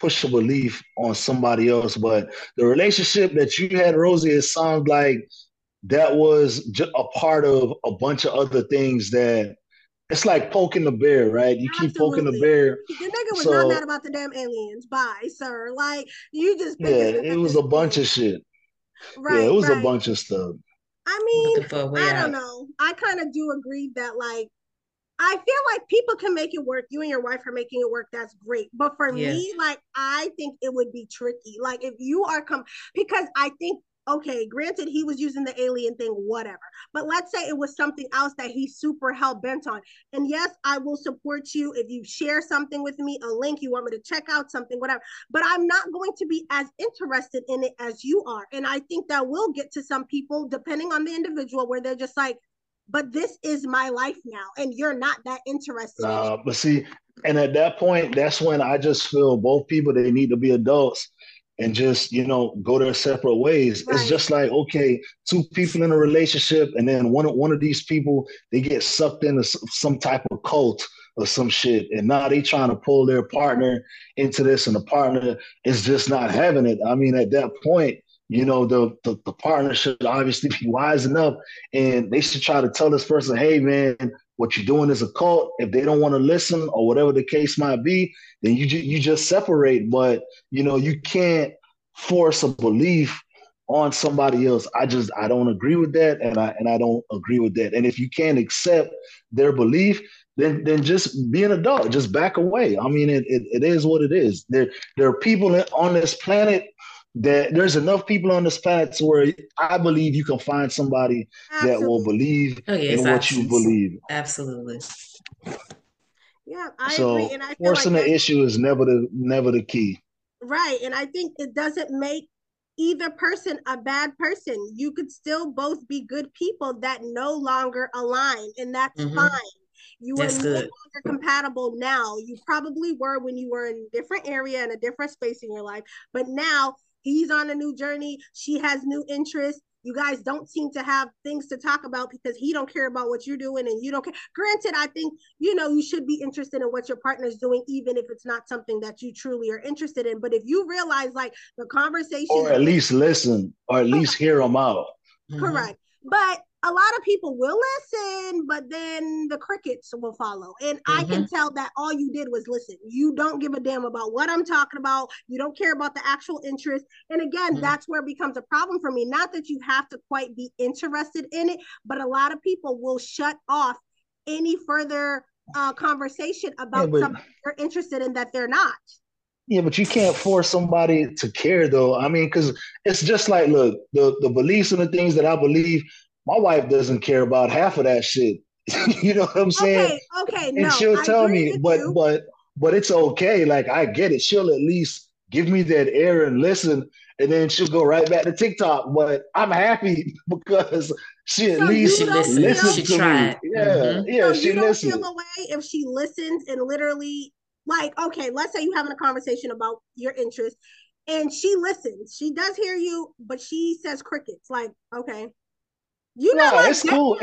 push a belief on somebody else, but the relationship that you had, Rosie, it sounds like that was a part of a bunch of other things that it's like poking the bear, right? You keep poking the bear. The nigga was not mad about the damn aliens. Bye, sir. Like, you just it was a bunch of shit. Right. Yeah, it was a bunch of stuff. I mean, I don't know. I kind of do agree that, like, I feel like people can make it work. You and your wife are making it work. That's great. But for me, like, I think it would be tricky. Like, if you are because I think, okay, granted, he was using the alien thing, whatever. But let's say it was something else that he's super hell-bent on. And yes, I will support you if you share something with me, a link, you want me to check out something, whatever. But I'm not going to be as interested in it as you are. And I think that will get to some people, depending on the individual, where they're just like, but this is my life now, and you're not that interested. But see, and at that point, that's when I just feel both people, they need to be adults and just, you know, go their separate ways. Right. It's just like, okay, two people in a relationship, and then one of these people, they get sucked into some type of cult or some shit. And now they trying to pull their partner into this, and the partner is just not having it. I mean, at that point, you know, the partner should obviously be wise enough, and they should try to tell this person, hey, man, what you're doing is a cult. If they don't want to listen or whatever the case might be, then you just separate. But, you know, you can't force a belief on somebody else. I don't agree with that, and I don't agree with that. And if you can't accept their belief, then just be an adult. Just back away. I mean, it is what it is. There are people on this planet that there's enough people on this planet to where I believe you can find somebody that will believe in what you believe. Absolutely. Yeah, I agree. And I feel forcing like the issue is never the key. Right. And I think it doesn't make either person a bad person. You could still both be good people that no longer align, and that's fine. That's no longer compatible now. You probably were when you were in a different area and a different space in your life, but now he's on a new journey. She has new interests. You guys don't seem to have things to talk about because he don't care about what you're doing and you don't care. Granted, I think, you know, you should be interested in what your partner's doing, even if it's not something that you truly are interested in. But if you realize, like, the conversation, or at least listen, or at least hear them out. Correct. But a lot of people will listen, but then the crickets will follow. And I can tell that all you did was listen. You don't give a damn about what I'm talking about. You don't care about the actual interest. And again, that's where it becomes a problem for me. Not that you have to quite be interested in it, but a lot of people will shut off any further conversation about something they're interested in that they're not. Yeah, but you can't force somebody to care, though. I mean, because it's just like, look, the beliefs and the things that I believe, my wife doesn't care about half of that shit. You know what I'm saying? Okay, and she'll tell me, but it's okay. Like, I get it. She'll at least give me that air and listen, and then she'll go right back to TikTok. But I'm happy because she at least listens to me. Yeah, she listens. So you don't feel away if she listens and literally, like, okay, let's say you're having a conversation about your interest, and she listens. She does hear you, but she says crickets. Like, okay. You know, no, it's cool.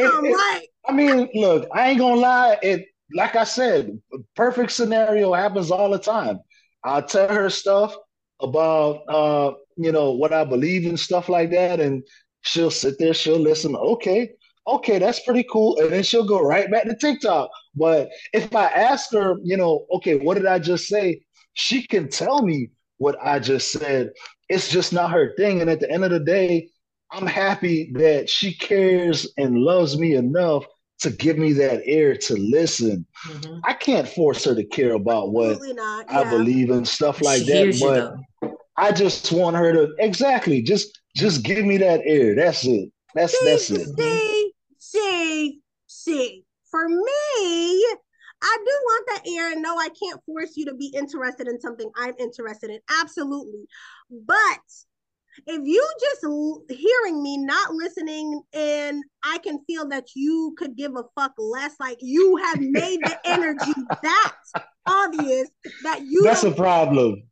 I mean, look, I ain't gonna lie. Like I said, perfect scenario happens all the time. I'll tell her stuff about, you know, what I believe in, stuff like that. And she'll sit there, she'll listen. Okay, that's pretty cool. And then she'll go right back to TikTok. But if I ask her, you know, okay, what did I just say? She can tell me what I just said. It's just not her thing. And at the end of the day, I'm happy that she cares and loves me enough to give me that air to listen. I can't force her to care about what I believe in, stuff like that. But I just want her to just give me that air. That's it. That's it. See. For me, I do want that air, and no, I can't force you to be interested in something I'm interested in. Absolutely. But if you just hearing me, not listening, and I can feel that you could give a fuck less, like you have made the energy that obvious that you... That's a problem.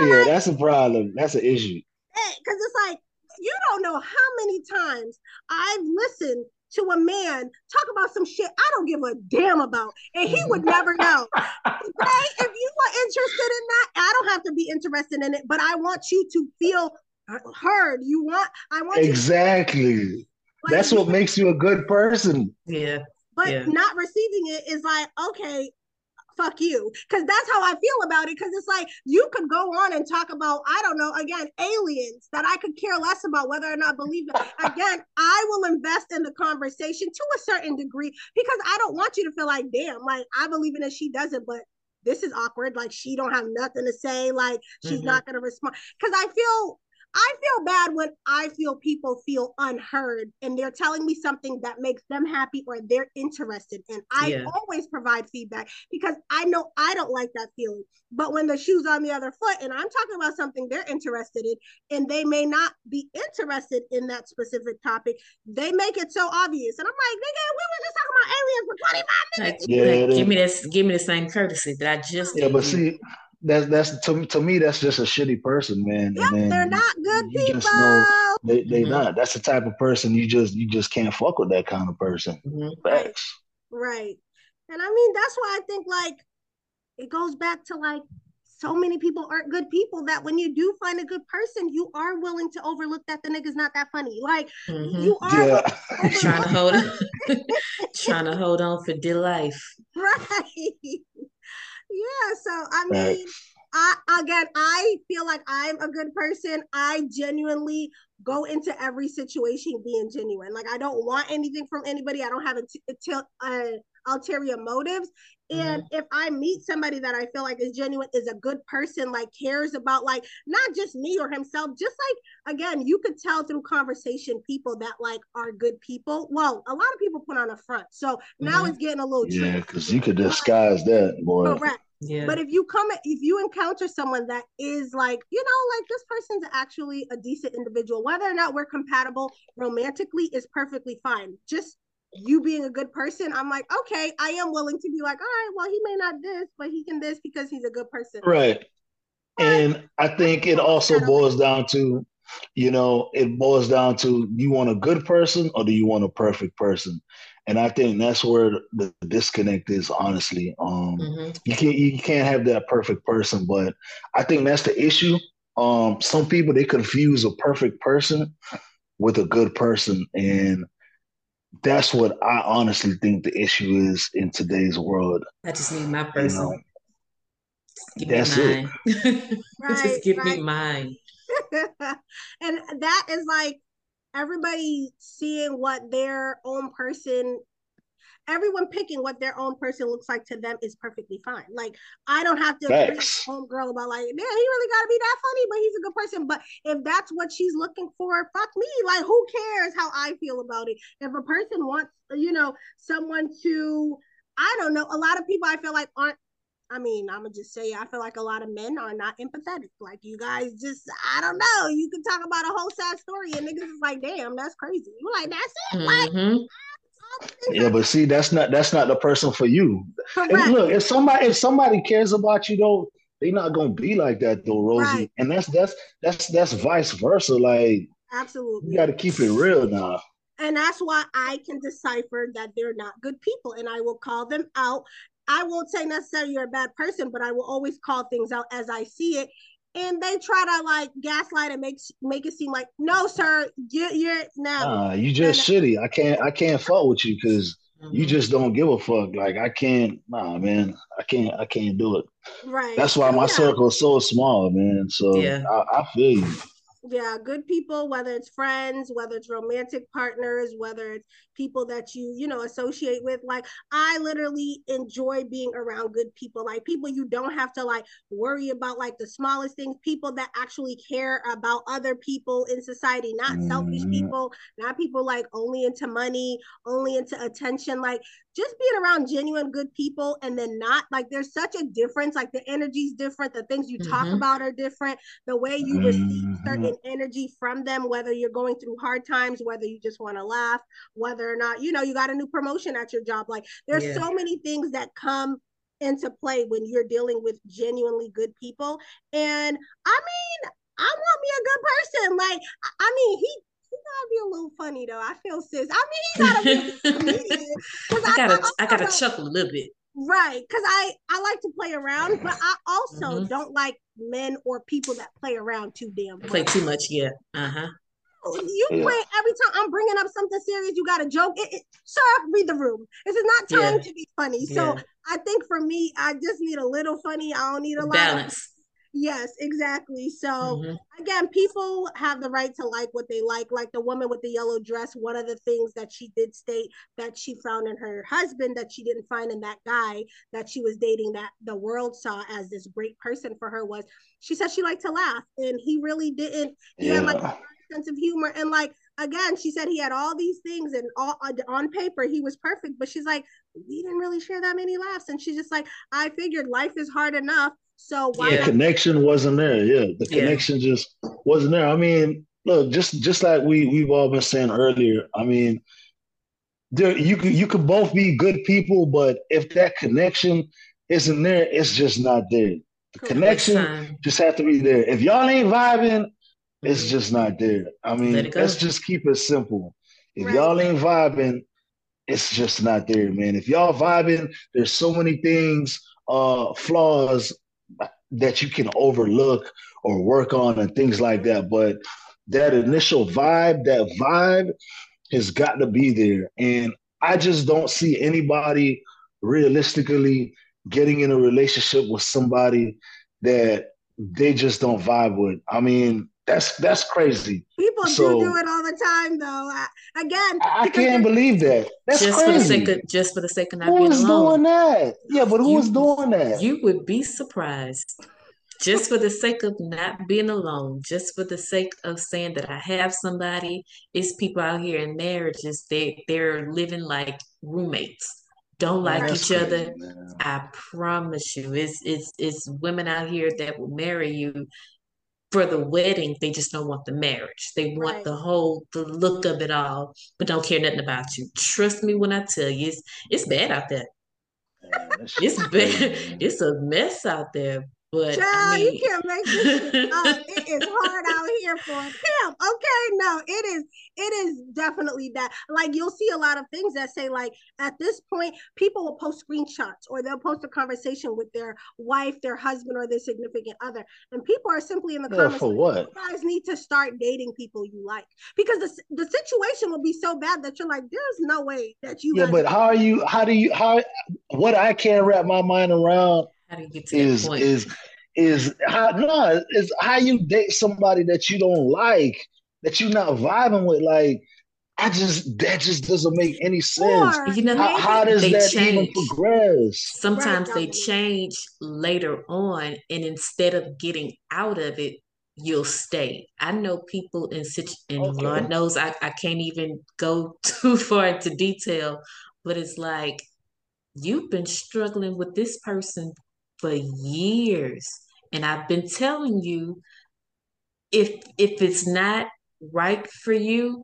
Yeah, that's a problem. That's an issue. Because it's like, you don't know how many times I've listened to a man talk about some shit I don't give a damn about, and he would never know. Today, if you are interested in that, I don't have to be interested in it, but I want you to feel heard. Exactly. Like, that's what makes you a good person. Yeah. But not receiving it is like, okay, fuck you. Because that's how I feel about it. Because it's like, you could go on and talk about, I don't know, again, aliens that I could care less about whether or not believe it. Again, I will invest in the conversation to a certain degree because I don't want you to feel like, damn, like I believe in it, she doesn't, but this is awkward. Like, she don't have nothing to say. Like, she's not going to respond. Because I feel bad when I feel people feel unheard and they're telling me something that makes them happy or they're interested in. I always provide feedback because I know I don't like that feeling. But when the shoe's on the other foot and I'm talking about something they're interested in and they may not be interested in that specific topic, they make it so obvious. And I'm like, nigga, we were just talking about aliens for 25 minutes. Give me the same courtesy that I just did. That's to me, that's just a shitty person, man. Yep, and they're not good people. They're not. That's the type of person you just can't fuck with, that kind of person. Facts. Right. And I mean, that's why I think like it goes back to like so many people aren't good people that when you do find a good person, you are willing to overlook that the nigga's not that funny. Like you are trying to hold on for dear life. Right. Yeah. So I mean, I feel like I'm a good person. I genuinely go into every situation being genuine. Like I don't want anything from anybody. I don't have ulterior motives. And if I meet somebody that I feel like is genuine, is a good person, like cares about like not just me or himself, just like, again, you could tell through conversation people that like are good people. Well, a lot of people put on a front. So now it's getting a little tricky. Yeah, because you could disguise that, boy. Correct. Yeah. But if you encounter someone that is like, you know, like this person's actually a decent individual, whether or not we're compatible romantically is perfectly fine. Just you being a good person, I'm like, okay, I am willing to be like, all right, well, he may not this, but he can this because he's a good person. Right. But and I think it also boils down to, you know, it boils down to, you want a good person or do you want a perfect person? And I think that's where the disconnect is, honestly. You can't have that perfect person, but I think that's the issue. Some people, they confuse a perfect person with a good person. And that's what I honestly think the issue is in today's world. I just need my person. You know, give that's me mine. It. Right, just give me mine. And that is like everybody seeing what their own person, everyone picking what their own person looks like to them is perfectly fine. Like I don't have to agree with homegirl about like, yeah, he really got to be that funny, but he's a good person. But if that's what she's looking for, fuck me. Like who cares how I feel about it? If a person wants, you know, someone to, I don't know, a lot of people I feel like aren't, I mean, I'm gonna just say, I feel like a lot of men are not empathetic. Like you guys just, I don't know. You can talk about a whole sad story and niggas is like, damn, that's crazy. You like, that's it. Like, yeah, but see, that's not the person for you. Correct. Look, if somebody cares about you though, they're not gonna be like that though, Rosie. Right. And that's vice versa. Like, absolutely, you got to keep it real now. And that's why I can decipher that they're not good people, and I will call them out. I won't say necessarily you're a bad person, but I will always call things out as I see it. And they try to like gaslight and make it seem like, no, sir, you're now. You just shitty. I can't fuck with you because you just don't give a fuck. Like I can't. Nah, man, I can't do it. Right. That's why my circle is so small, man. So yeah. I feel you. Yeah, good people, whether it's friends, whether it's romantic partners, whether it's people that you know, associate with. Like, I literally enjoy being around good people, like people you don't have to like worry about like the smallest things, people that actually care about other people in society, not selfish people, not people like only into money, only into attention, like just being around genuine good people. And then not like, there's such a difference, like the energy's different, the things you talk about are different, the way you receive certain energy from them, whether you're going through hard times, whether you just want to laugh, whether or not, you know, you got a new promotion at your job. Like there's so many things that come into play when you're dealing with genuinely good people. And I mean, I want me a good person. Like, I mean, he gotta be a little funny though. I feel sis. I mean, he gotta be a comedian. I gotta chuckle a little bit. Right, because I like to play around, but I also don't like men or people that play around too damn much. Play too much, yeah. Uh-huh. You play every time I'm bringing up something serious, you got a joke. Sir, read the room. This is not time to be funny. So I think for me, I just need a little funny. I don't need a lot of yes, exactly. So again, people have the right to like what they like the woman with the yellow dress. One of the things that she did state that she found in her husband that she didn't find in that guy that she was dating, that the world saw as this great person for her, was she said she liked to laugh and he really didn't. He had like a sense of humor, and like again, she said he had all these things and all on paper he was perfect, but she's like, we didn't really share that many laughs. And she's just like, I figured life is hard enough. So why the connection wasn't there. The connection just wasn't there. I mean, look, just like we've all been saying earlier, I mean, there you could both be good people, but if that connection isn't there, it's just not there. The connection just have to be there. If y'all ain't vibing, it's just not there. I mean, let's just keep it simple. If y'all ain't vibing, it's just not there, man. If y'all vibing, there's so many things, flaws that you can overlook or work on and things like that. But that initial vibe, that vibe has got to be there. And I just don't see anybody realistically getting in a relationship with somebody that they just don't vibe with. I mean, that's crazy. People do it all the time, though. I can't believe that. That's just crazy. Just for the sake of not being alone. Who's doing that? Yeah, but who's doing that? You would be surprised. Just for the sake of not being alone, just for the sake of saying that I have somebody, it's people out here in marriages, they're living like roommates. Don't like each other. Man. I promise you, it's women out here that will marry you for the wedding. They just don't want the marriage. They want the whole, the look of it all, but don't care nothing about you. Trust me when I tell you, it's bad out there. Man, it's bad. It's a mess out there. But child, I mean, you can't make this up. It is hard out here for him. Okay, no, it is definitely that. Like, you'll see a lot of things that say, like, at this point, people will post screenshots or they'll post a conversation with their wife, their husband, or their significant other. And people are simply in the comments, for what? You guys need to start dating people you like. Because the situation will be so bad that you're like, there's no way that you guys. Yeah, but what I can't wrap my mind around is how you date somebody that you don't like, that you're not vibing with. Like, that just doesn't make any sense. Or, how does that change, even progress? Sometimes they change later on, and instead of getting out of it, you'll stay. I know people Lord knows I can't even go too far into detail, but it's like you've been struggling with this person for years, and I've been telling you, if it's not right for you,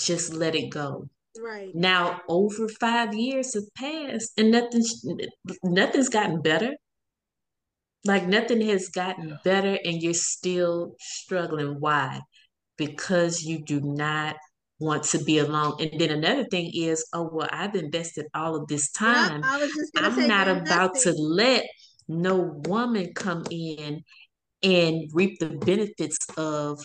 just let it go. Right now, over 5 years have passed, and nothing's gotten better. Like, nothing has gotten better, and you're still struggling. Why? Because you do not want to be alone. And then another thing is, oh well, I've invested all of this time. I'm not about to let no woman come in and reap the benefits of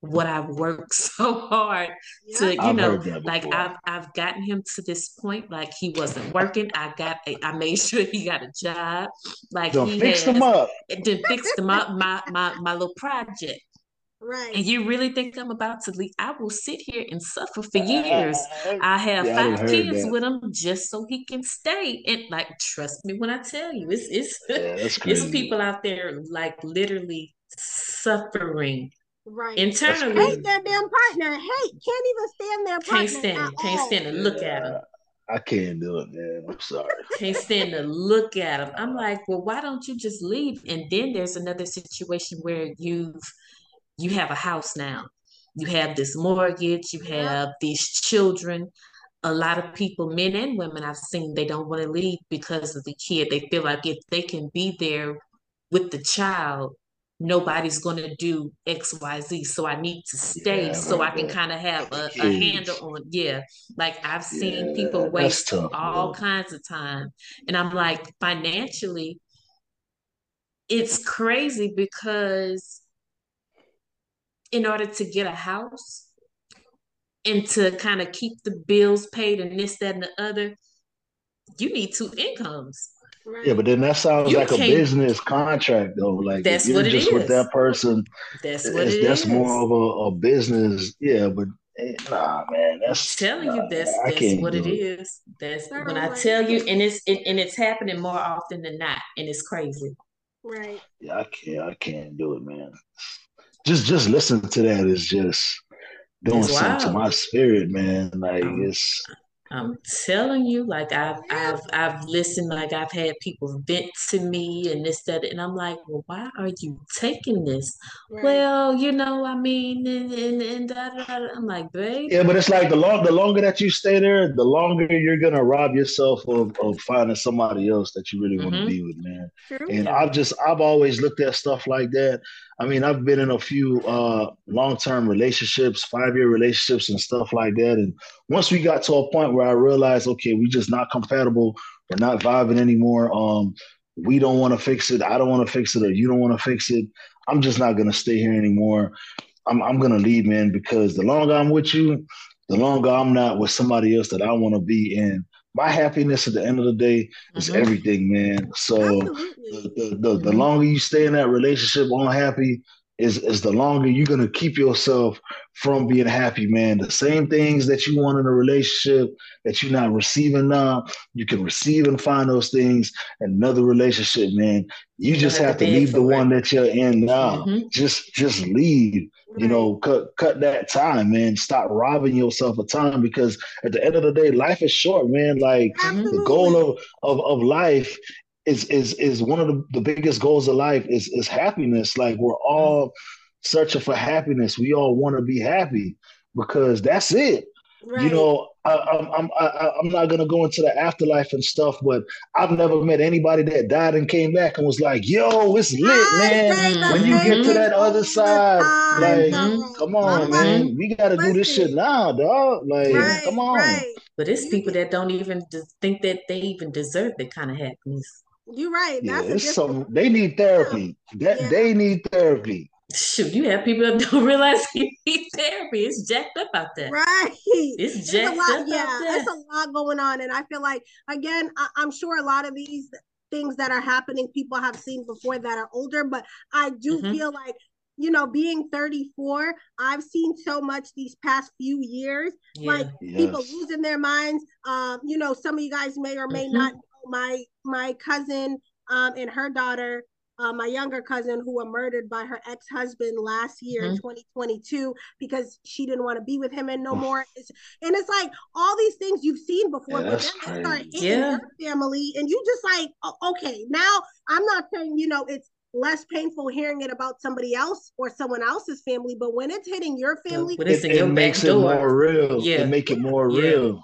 what I've worked so hard to, I've gotten him to this point. Like, he wasn't working. I made sure he got a job. Like, fixed him up. My little project. Right. And you really think I'm about to leave? I will sit here and suffer for years. I have 5 kids with him just so he can stay. And, like, trust me when I tell you, it's people out there, like, literally suffering internally. Hate their damn partner. Can't even stand their partner. Can't stand to look at them. I can't do it, man. I'm sorry. Can't stand to look at them. I'm like, well, why don't you just leave? And then there's another situation where you have a house now. You have this mortgage. You have these children. A lot of people, men and women, I've seen, they don't want to leave because of the kid. They feel like if they can be there with the child, nobody's going to do X, Y, Z. So I need to stay I can kind of have a handle on. Yeah. Like, I've seen people waste all kinds of time. And I'm like, financially, it's crazy because in order to get a house and to kind of keep the bills paid and this, that, and the other, you need 2 incomes. Right. Yeah, but then that sounds like a business contract, though. Like, that's what it is. With that person, that's more of a business. Yeah, but nah, man, that's what it is. That's when I tell you, and it's happening more often than not, and it's crazy. Right. Yeah, I can't do it, man. Just listen to that is just doing something to my spirit, man. Like, I'm telling you, like, I've listened, like, I've had people vent to me and this, that, and I'm like, well, why are you taking this? Right. Well, and da. I'm like, babe. Yeah, but it's like the longer that you stay there, the longer you're gonna rob yourself of finding somebody else that you really want to be with, man. True. And I've always looked at stuff like that. I mean, I've been in a few long-term relationships, 5-year relationships and stuff like that. And once we got to a point where I realized, okay, we're just not compatible. We're not vibing anymore. We don't want to fix it. I don't want to fix it, or you don't want to fix it. I'm just not going to stay here anymore. I'm going to leave, man, because the longer I'm with you, the longer I'm not with somebody else that I want to be in. My happiness at the end of the day is everything, man. So the longer you stay in that relationship unhappy is the longer you're going to keep yourself from being happy, man. The same things that you want in a relationship that you're not receiving now, you can receive and find those things in another relationship, man. You just have to leave the one that you're in now. Just leave. You know, cut that time, man. Stop robbing yourself of time, because at the end of the day, life is short, man. Like the goal of life is one of the biggest goals of life is happiness. Like we're all searching for happiness. We all want to be happy because that's it. Right. You know, I'm not gonna go into the afterlife and stuff, but I've never met anybody that died and came back and was like, "Yo, it's lit, man." When you get to that other side, like, come on, man, we gotta do this shit now, dog. Like, come on. But it's people that don't even think that they even deserve that kind of happiness. You're right. That's they need therapy. They need therapy. Shoot, you have people that don't realize you need therapy. It's jacked up out there. Right. It's jacked up out there. Yeah, there's a lot going on. And I feel like, again, I'm sure a lot of these things that are happening, people have seen before that are older. But I do feel like, you know, being 34, I've seen so much these past few years. Yeah. Like people losing their minds. You know, some of you guys may or may not know my cousin and her daughter, my younger cousin, who were murdered by her ex-husband last year in 2022 because she didn't want to be with him and no more. It's like all these things you've seen before, but then they start hitting your family, and you just like, oh, okay, now I'm not saying, you know, it's less painful hearing it about somebody else or someone else's family, but when it's hitting your family, it makes it more real. Yeah. It make it more real.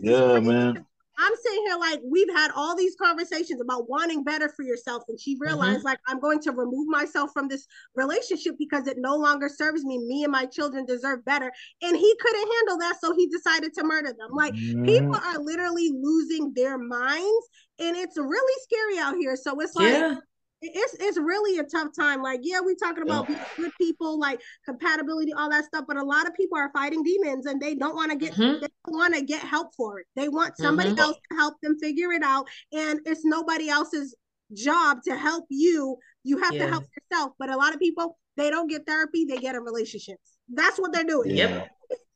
Yeah, man. I'm sitting here like, we've had all these conversations about wanting better for yourself. And she realized like, I'm going to remove myself from this relationship because it no longer serves me. Me and my children deserve better. And he couldn't handle that. So he decided to murder them. Like people are literally losing their minds, and it's really scary out here. So it's like, it's really a tough time. Like, yeah, we're talking about good people, like compatibility, all that stuff. But a lot of people are fighting demons, and they don't want to get they don't want to get help for it. They want somebody else to help them figure it out. And it's nobody else's job to help you. You have to help yourself. But a lot of people, they don't get therapy. They get in relationships. That's what they're doing. Yeah.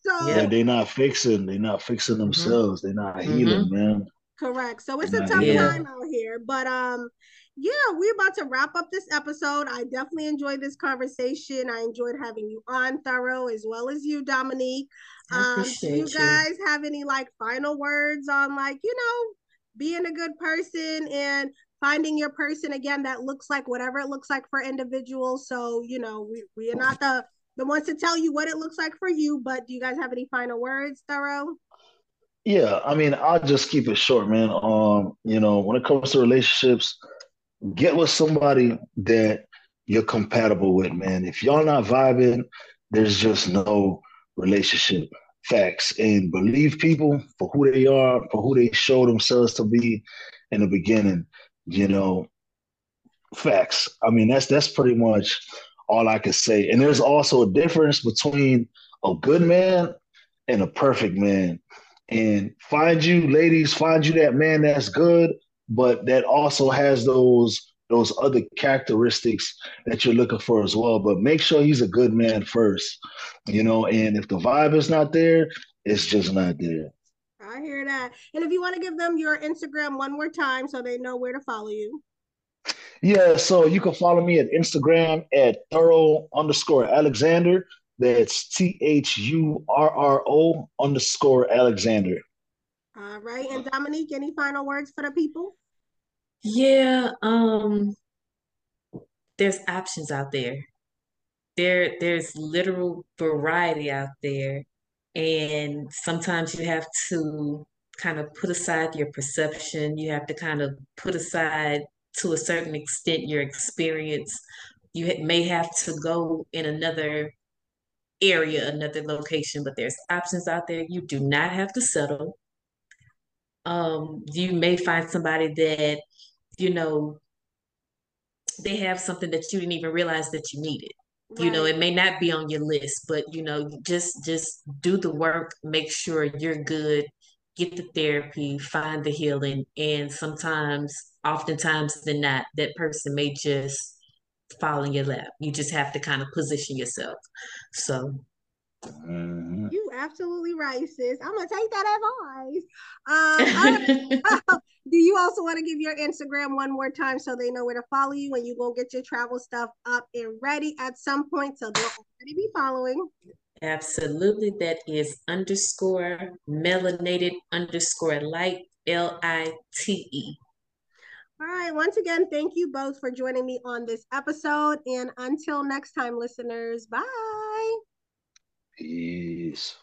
So they're not fixing. They're not fixing themselves. They're not healing, man. Correct. So it's a tough time out here. But yeah, we're about to wrap up this episode. I definitely enjoyed this conversation. I enjoyed having you on, Thurro, as well as you, Dominique. Do you guys have any like final words on like, you know, being a good person and finding your person? Again, that looks like whatever it looks like for individuals. So, you know, we are not the ones to tell you what it looks like for you, but do you guys have any final words, Thurro? Yeah, I mean, I'll just keep it short, man. You know, when it comes to relationships, get with somebody that you're compatible with, man. If y'all not vibing, there's just no relationship. Facts. And believe people for who they are, for who they show themselves to be in the beginning, you know. Facts. I mean, that's pretty much all I can say. And there's also a difference between a good man and a perfect man. And find you, ladies, find you that man that's good, but that also has those other characteristics that you're looking for as well. But make sure he's a good man first, you know, and if the vibe is not there, it's just not there. I hear that. And if you want to give them your Instagram one more time so they know where to follow you. Yeah, so you can follow me at Instagram at Thurro_Alexander. That's Thurro_Alexander. All right. And Dominique, any final words for the people? Yeah. There's options out there. There's literal variety out there. And sometimes you have to kind of put aside your perception. You have to kind of put aside, to a certain extent, your experience. you may have to go in another area, another location, but there's options out there. You do not have to settle. You may find somebody that, you know, they have something that you didn't even realize that you needed. Right. You know, it may not be on your list, but, you know, just do the work, make sure you're good, get the therapy, find the healing. And sometimes, oftentimes than not, that person may just fall in your lap. You just have to kind of position yourself. So. You absolutely right, sis. I'm going to take that advice. Do you also want to give your Instagram one more time so they know where to follow you, and you go get your travel stuff up and ready at some point so they'll already be following? Absolutely. That is _melanated_light, LITE. All right. Once again, thank you both for joining me on this episode. And until next time, listeners, bye. Peace.